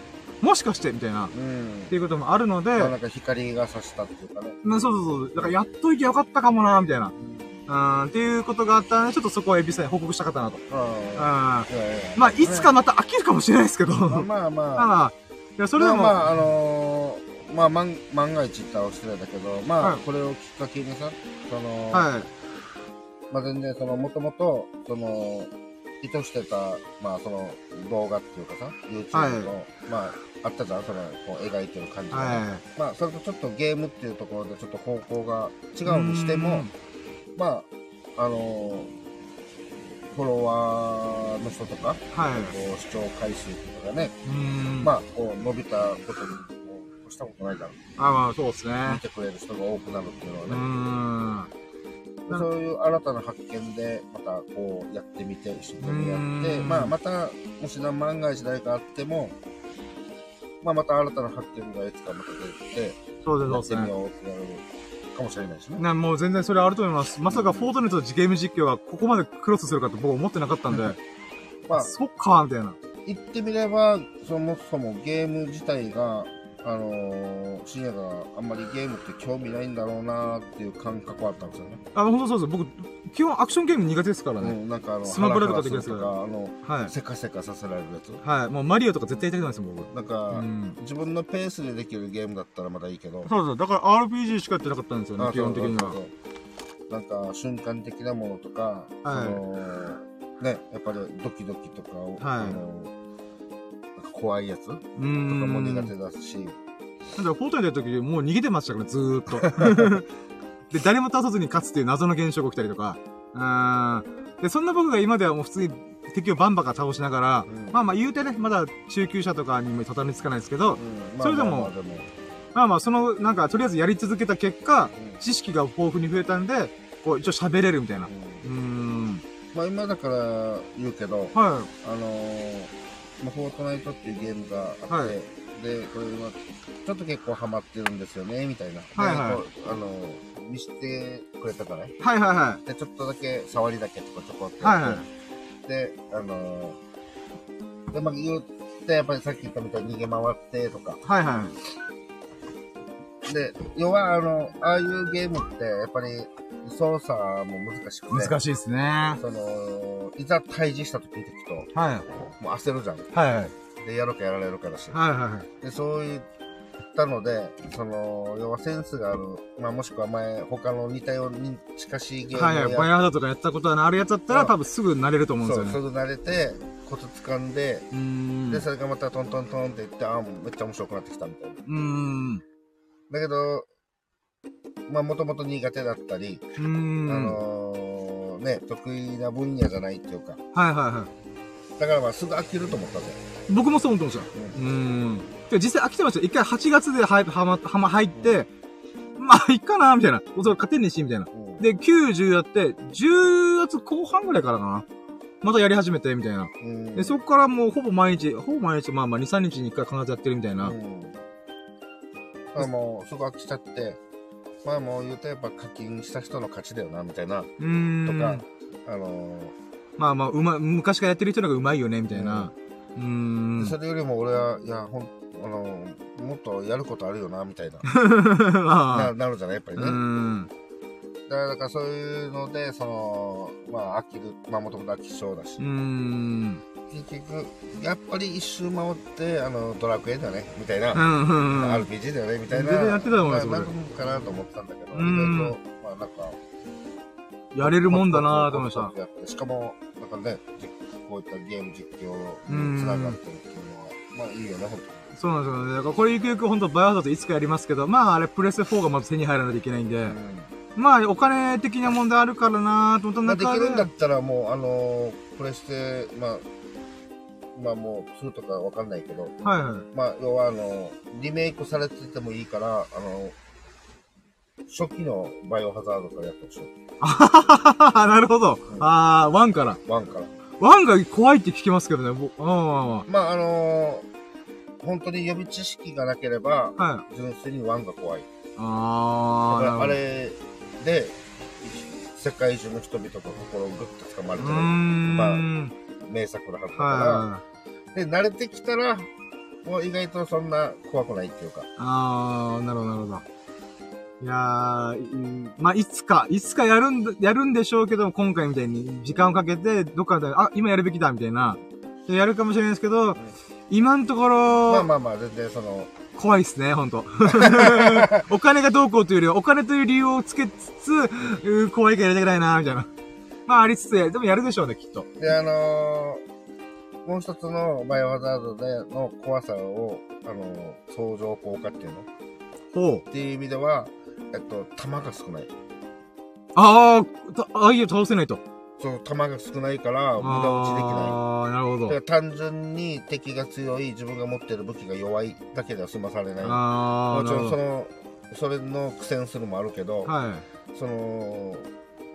もしかしてみたいな、うん、っていうこともあるので。なんか光が差したっていうかね。そうそうそう。だからやっといてよかったかもな、みたいな。うん、っていうことがあったので、ちょっとそこはエビさんに報告したかったなと。ああ。まあ、いつかまた飽きるかもしれないですけど。まあまあ。まあ、いや、それでも。まあ、あのー、まあ、万が一言ったら失礼だけど、まあ、はい、これをきっかけにさ、その、はい。まあ、全然、その、もともと、その、意図してた、まあ、その、動画っていうかさ、YouTube の、はい、まあ、あったじゃん、それ、こう、描いてる感じが、ね。はい、まあ、それとちょっとゲームっていうところで、ちょっと方向が違うにしても、まあ、あのー、フォロワーの人とか、はい、こう視聴回数とかがね、まあ、こう、伸びたことに、こう、越したことないじゃん。あ、まあ、そうですね。見てくれる人が多くなるっていうのはね。そういう新たな発見で、またこうやってみて、一緒にやって、まあまた、もし何万が一台があっても、まあまた新たな発見がいつかまた出てきて、そうですね。やってみようってやるかもしれないですね。ね、もう全然それあると思います。まさかフォートネットとゲーム実況がここまでクロスするかって僕思ってなかったんで、まあ、そっか、みたいな。言ってみれば、そもそもゲーム自体が、あのー、深夜があんまりゲームって興味ないんだろうなーっていう感覚はあったんですよね。あの、ほんとそうです。僕、基本アクションゲーム苦手ですからね。うん、なんかあの、スマブラとかできるやつとか、あの、はい、せかせかさせられるやつ。はい、もうマリオとか絶対やりたくないですもん、僕。なんか、うん、自分のペースでできるゲームだったらまだいいけど。そうそう、だから アールピージー しかやってなかったんですよね、基本的には。なんか、瞬間的なものとか、はい、その、ね、やっぱりドキドキとかを、はい、あの怖いやつとかも苦手だし。だから、フォートナイトやる時、もう逃げてましたから、ずーっと。で、誰も倒さずに勝つっていう謎の現象が起きたりとか。うん。で、そんな僕が今ではもう普通に敵をバンバカ倒しながら、うん、まあまあ言うてね、まだ中級者とかにもたたみつかないですけど、うん、それでも、まあまあ、その、なんか、とりあえずやり続けた結果、うん、知識が豊富に増えたんで、こう、一応喋れるみたいな。うん。うんまあ今だから言うけど、はい。あのー、フォートナイトっていうゲームがあって、で、これは、ちょっと結構ハマってるんですよね、みたいな。はいはい。あの、見してくれたからね。はいはいはい。で、ちょっとだけ、触りだけとかちょこっと。はいはい。で、あの、で、まあ言って、やっぱりさっき言ったみたいに逃げ回ってとか。はいはい。で、要は、あの、ああいうゲームって、やっぱり、操作も難しくて。難しいですね。その、いざ対峙した時に敵と、はい。もう焦るじゃん。はいはい。で、やろうかやられるかだし。はいはい。で、そういったので、その、要はセンスがある、まあもしくは前、他の似たように近しいゲームをやる。はいはい。バイオハザードとかやったことはあるやつだったら、多分すぐ慣れると思うんですよね。そう、すぐ慣れて、コツ掴んで、うん。で、それがまたトントントンっていって、ああ、めっちゃ面白くなってきたみたいな。うん。だけど、まあ、もともと苦手だったり、あのー、ね、得意な分野じゃないっていうか。はいはいはい。だからまあ、すぐ飽きると思ったんだよ。僕もそう思ってました。うん。うんで、実際飽きてました。一回はちがつではま、はま入って、うん、まあ、いっかなみたいな。それ勝てんねんし、みたいな。うん、で、きゅうじゅうやって、じゅうがつこう半ぐらいからかな。またやり始めて、みたいな。うん、で、そこからもうほぼ毎日、ほぼ毎日、まあまあ、にさんにちにいっかい必ずやってるみたいな。うん、だからもう、すぐ飽きちゃって、まあもう言うとやっぱ課金した人の勝ちだよな、みたいな。とか、あのー、まあまあ、うま、昔からやってる人の方がうまいよね、みたいな。うん。それよりも俺は、いや、ほん、あのー、もっとやることあるよな、みたいな。な, なるじゃない、やっぱりね。うんだから、だからそういうので、その、まあ飽きる、まあもともと飽き性だし。うん。結局、やっぱり一周回って、あの、ドラクエだね、みたいな。アールピージー だよね、みたいな。やってたもんね、それ。なんかなと思ったんだけど、意外と、まあなんか、やれるもんだなぁと思いました。しかも、なんかね、こういったゲーム実況につながってるっていうのは、まあいいよね、ほんと。そうなんですよね。だからこれゆくゆくほんとバイオハザードいつかやりますけど、まああれプレスフォーがまず手に入らないといけないんで、うん、まあお金的な問題あるからなぁと思ったんだけど。できるんだったらもうあのー、プレステ、まあ、まあもうするとかわかんないけど、はいはい、まあ要はあのー、リメイクされててもいいから、あのー、初期のバイオハザードからやってほしい。ああ、なるほど。うん、ああ、ワンから。ワンから。ワンが怖いって聞きますけどね。もう、あまあ、あのー、本当に予備知識がなければ、はい、純粋にワンが怖い。ああ。だからあれで、世界中の人々の心をぐっと掴まれてる。まあ、名作のはずだから、はい。で、慣れてきたら、もう意外とそんな怖くないっていうか。ああ、なるほど、なるほど。いやー、まあ、いつか、いつかやるん、やるんでしょうけど、今回みたいに時間をかけて、どっかで、あ、今やるべきだ、みたいな、やるかもしれないですけど、うん、今のところ、まあまあまあ、全然その、怖いっすね、ほんと。お金がどうこうというよりは、お金という理由をつけつつ、怖いからやりたくないな、みたいな。まあ、ありつつや、でもやるでしょうね、きっと。で、あのー、もう一つのバイオハザードでの怖さを、あのー、相乗効果っていうの。ほう。っていう意味では、えっと、弾が少ない。ああ、あいや、倒せないと。そう、弾が少ないから、無駄落ちできない。ああ、なるほど。だから単純に敵が強い、自分が持ってる武器が弱いだけでは済まされない。ああ、もちろんその、それの苦戦するもあるけど、はい、その、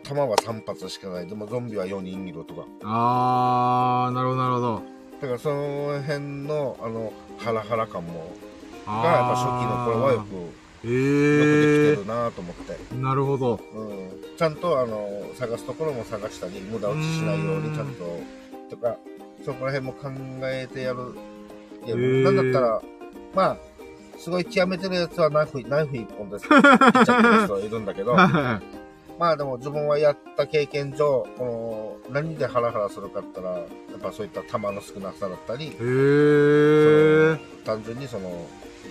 弾はさん発しかない。でもゾンビはよにんいるとか。ああ、なるほど、なるほど。だからその辺の、あの、ハラハラ感も、が、やっぱ初期の頃はよく、えー、よくできてるなぁと思って。なるほど。うん、ちゃんとあの探すところも探したり、無駄落ちしないようにちゃんととか、そこら辺も考えてやる。いや、えー、なんだったらまあすごい極めてるやつはナイフナイフ一本です。切っちゃってる人いるんだけど、まあでも自分はやった経験上、この何でハラハラするかったら、やっぱそういった弾の少なさだったり、えー、単純にその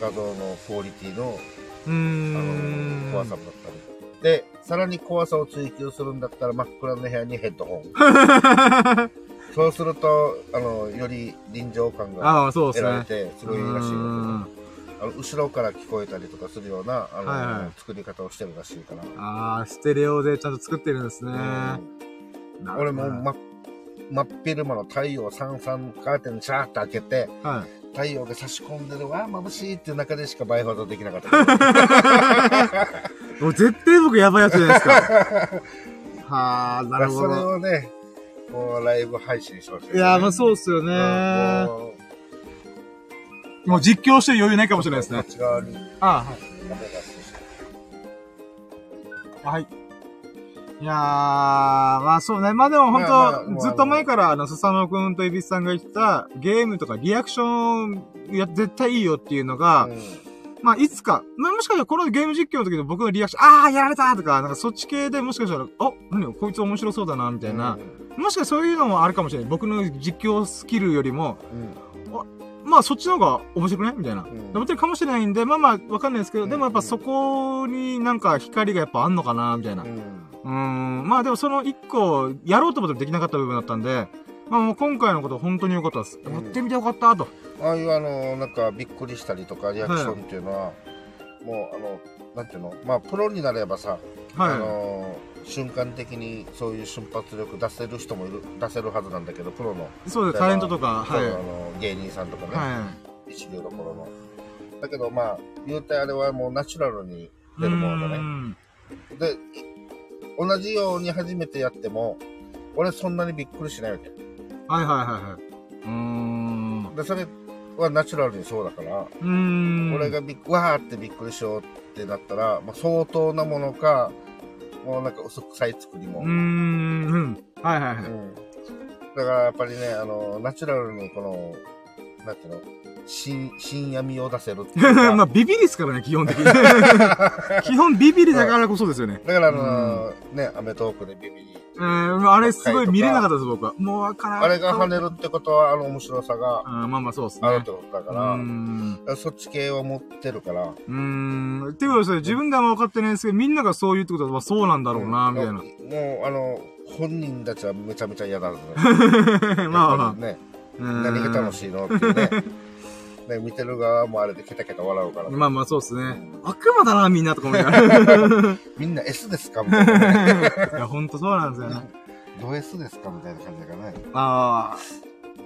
画像のクオリティのうーんあの怖さもだったりで、さらに怖さを追求するんだったら真っ暗の部屋にヘッドホンそうするとあのより臨場感が得られてすごいらしいので、あの後ろから聞こえたりとかするようなあの、はいはい、作り方をしてるらしいから、ああステレオでちゃんと作ってるんですね。俺もま真っ昼間の太陽さんさんカーテンシャーッと開けて、はい、太陽が差し込んでるわ、眩しいっていう中でしかバイオハザードできなかった。もう絶対僕やばいやつじゃないですか。はぁ、なるほど。それをね、もうライブ配信しましたよね。いやー、まあそうっすよねー。もう、もう実況してる余裕ないかもしれないですね。違う。ああ、はい。はい。いやー、まあそうね。まあでもほんと、ずっと前から、あの、スサノオ君とエビスさんが言った、ゲームとかリアクション、いや、絶対いいよっていうのが、うん、まあいつか、まあもしかしたらこのゲーム実況の時の僕のリアクション、あーやられたとか、なんかそっち系でもしかしたら、お、何こいつ面白そうだな、みたいな、うん。もしかしたらそういうのもあるかもしれない。僕の実況スキルよりも、うん、まあそっちの方が面白くないみたいな。うん、思ってるかもしれないんで、まあまあわかんないですけど、うん、でもやっぱそこになんか光がやっぱあんのかな、みたいな。うん、うーん、まあでもその一個やろうと思ってもできなかった部分だったんで、まあもう今回のこと本当に良かったです。やってみて良かったと、うん。ああいうあのなんかびっくりしたりとかリアクションっていうのは、はい、もうあのなんていうの、まあプロになればさ、はい、あの瞬間的にそういう瞬発力出せる人もいる、出せるはずなんだけど、プロのそうです、タレントとか、はい、あの芸人さんとかね、はい、一流の頃のだけど、まあ言うてあれはもうナチュラルに出るものだね。で同じように初めてやっても、俺そんなにびっくりしないわけ。はいはいはいはい。うーん。で、それはナチュラルにそうだから、うーん、俺がびっわーってびっくりしようってなったら、まあ、相当なものか、もうなんか嘘くさい作りも。うーん。うん、はいはいはい、うん。だからやっぱりね、あの、ナチュラルにこの、なんていうの、深夜味を出せるっていうか。まあ、ビビリっすからね、基本的に。基本ビビリだからこそですよね。だから、あのー、うん、ね、アメトークでビビリ。えー、あれすごい見れなかったです、僕は。もうわからない。あれが跳ねるってことは、あの面白さが。あ、まあまあそうですね。あるってことだから、うん、そっち系を持ってるから。うーん。っていうことですね、自分では分かってないんですけど、みんながそう言うってことは、そうなんだろうな、うん、みたいな。もう、あの、本人たちはめちゃめちゃ嫌だろうね。まあまあ。ね。何が楽しいのってね。ね、見てる側もあれでケタケタ笑うから、ね、まあまあそうですね、うん、悪魔だなみんなとか思いながらみんな S ですかみたいな、ね、いやほんとそうなんですよね。ド S ですかみたいな感じだからね。ああ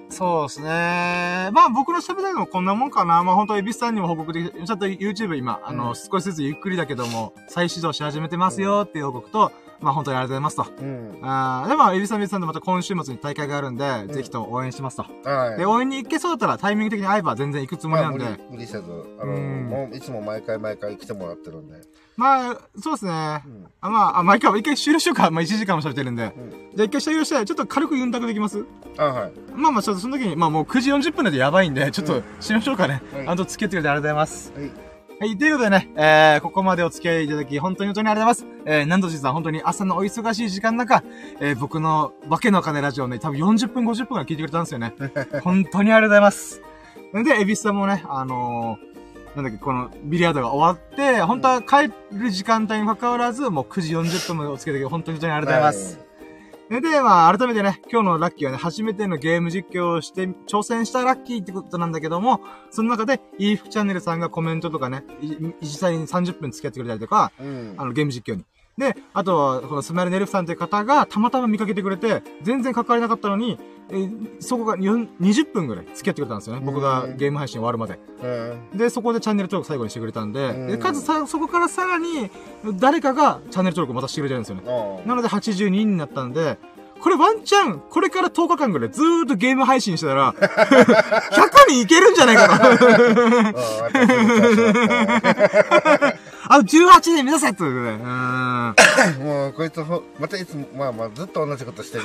そうですね。まあ僕の喋りたいのはこんなもんかな。まあ本当エビスさんにも報告でき、ちょっと YouTube 今、うん、あの少しずつゆっくりだけども再始動し始めてますよっていう報告と、うん、まあ本当にありがとうございますと。うん、ああでもエビスさんエビスさんでまた今週末に大会があるんで、うん、ぜひとも応援しますと。はい、で応援に行けそうだったらタイミング的に会えば全然行くつもりなんで。まあ、無理、無理せず、あの、うん、もういつも毎回毎回来てもらってるんで。まあそうですね。うん、あまああ毎回一回終了しようか。まあいちじかんも喋ってるんで。うん、じゃあ一回終了してちょっと軽くユンタクできます？あはい。まあまあちょっとその時にまあもうくじよんじゅっぷんなんでやばいんでちょっとしましょうかね。うんはい、あと付き合ってくれてありがとうございます。はい。はい、ということでね、えー、ここまでお付き合いいただき、本当に本当にありがとうございます。えー、なんとじいさん、本当に朝のお忙しい時間の中、えー、僕のわけのお金ラジオね、多分よんじゅっぷん、ごじゅっぷんぐらい聞いてくれたんですよね。本当にありがとうございます。んで、エビスさんもね、あのー、なんだっけ、このビリヤードが終わって、本当は帰る時間帯に関わらず、もうくじよんじゅっぷんまでお付き合いいただき、本当に本当にありがとうございます。で、まあ、改めてね、今日のラッキーはね、初めてのゲーム実況をして、挑戦したラッキーってことなんだけども、その中で、イーフチャンネルさんがコメントとかね、実際にさんじゅっぷん付き合ってくれたりとか、うん、あの、ゲーム実況に。で、あとは、このスマイルネルフさんという方が、たまたま見かけてくれて、全然関われなかったのに、えー、そこがにじゅっぷんぐらい付き合ってくれたんですよね。僕がゲーム配信終わるまで。で、そこでチャンネル登録最後にしてくれたんで、でかつさ、そこからさらに、誰かがチャンネル登録またしてくれてるんですよね。なのではちじゅうににんになったんで、これワンチャン、これからとおかかんぐらいずーっとゲーム配信してたら、ひゃくにんいけるんじゃないかな。あ、じゅうはちねん目指せってことで。もう、こいつほ、またいつも、まあまあ、ずっと同じことしてる。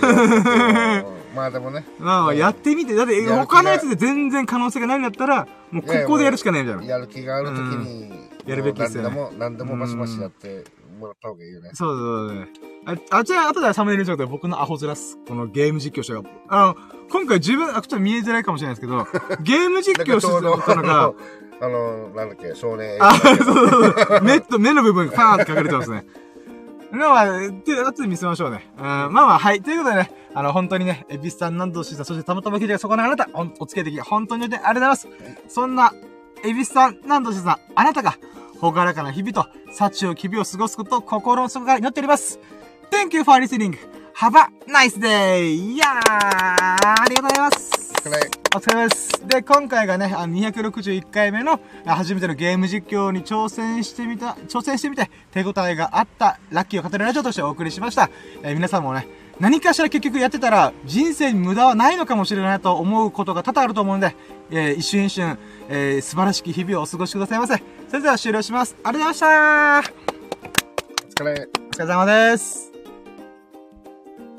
まあでもね。まあ、やってみて。だって、他のやつで全然可能性がないんだったら、もうここでやるしかないみたいな。やる気があるときに、やるべきですよね。何でも、何でもマシマシやってもらった方がいいよね。そうそうね。あ、あちら、後でサムネイル状態、僕のアホズラス。このゲーム実況者が。あの、今回自分、あ、ちょっと見えづらいかもしれないですけど、ゲーム実況してたのが、あの、なんだっけ、少年。あ、そうそうそう。目と目の部分、パーンって隠れてますね。まあ、で、後で見せましょうね。うん、まあまあ、はい。ということでね、あの、本当にね、エビスさん、なんとしさん、そしてたまたま聞いてそこのあなた、お付き合い的、本当にありがとうございます。そんな、エビスさん、なんとしさん、あなたが、ほがらかな日々と、幸を日々を過ごすことを心の底から祈っております。Thank you for listening. Have a nice day. いやー、ありがとうございます。お疲れ様です。で、今回がね、にひゃくろくじゅういっかいめの初めてのゲーム実況に挑戦してみた、挑戦してみて手応えがあったラッキーを語るラジオとしてお送りしました。えー、皆さんもね、何かしら結局やってたら人生に無駄はないのかもしれないと思うことが多々あると思うんで、えー、一瞬一瞬、えー、素晴らしき日々をお過ごしくださいませ。それでは終了します。ありがとうございました。お疲れ。お疲れ様です。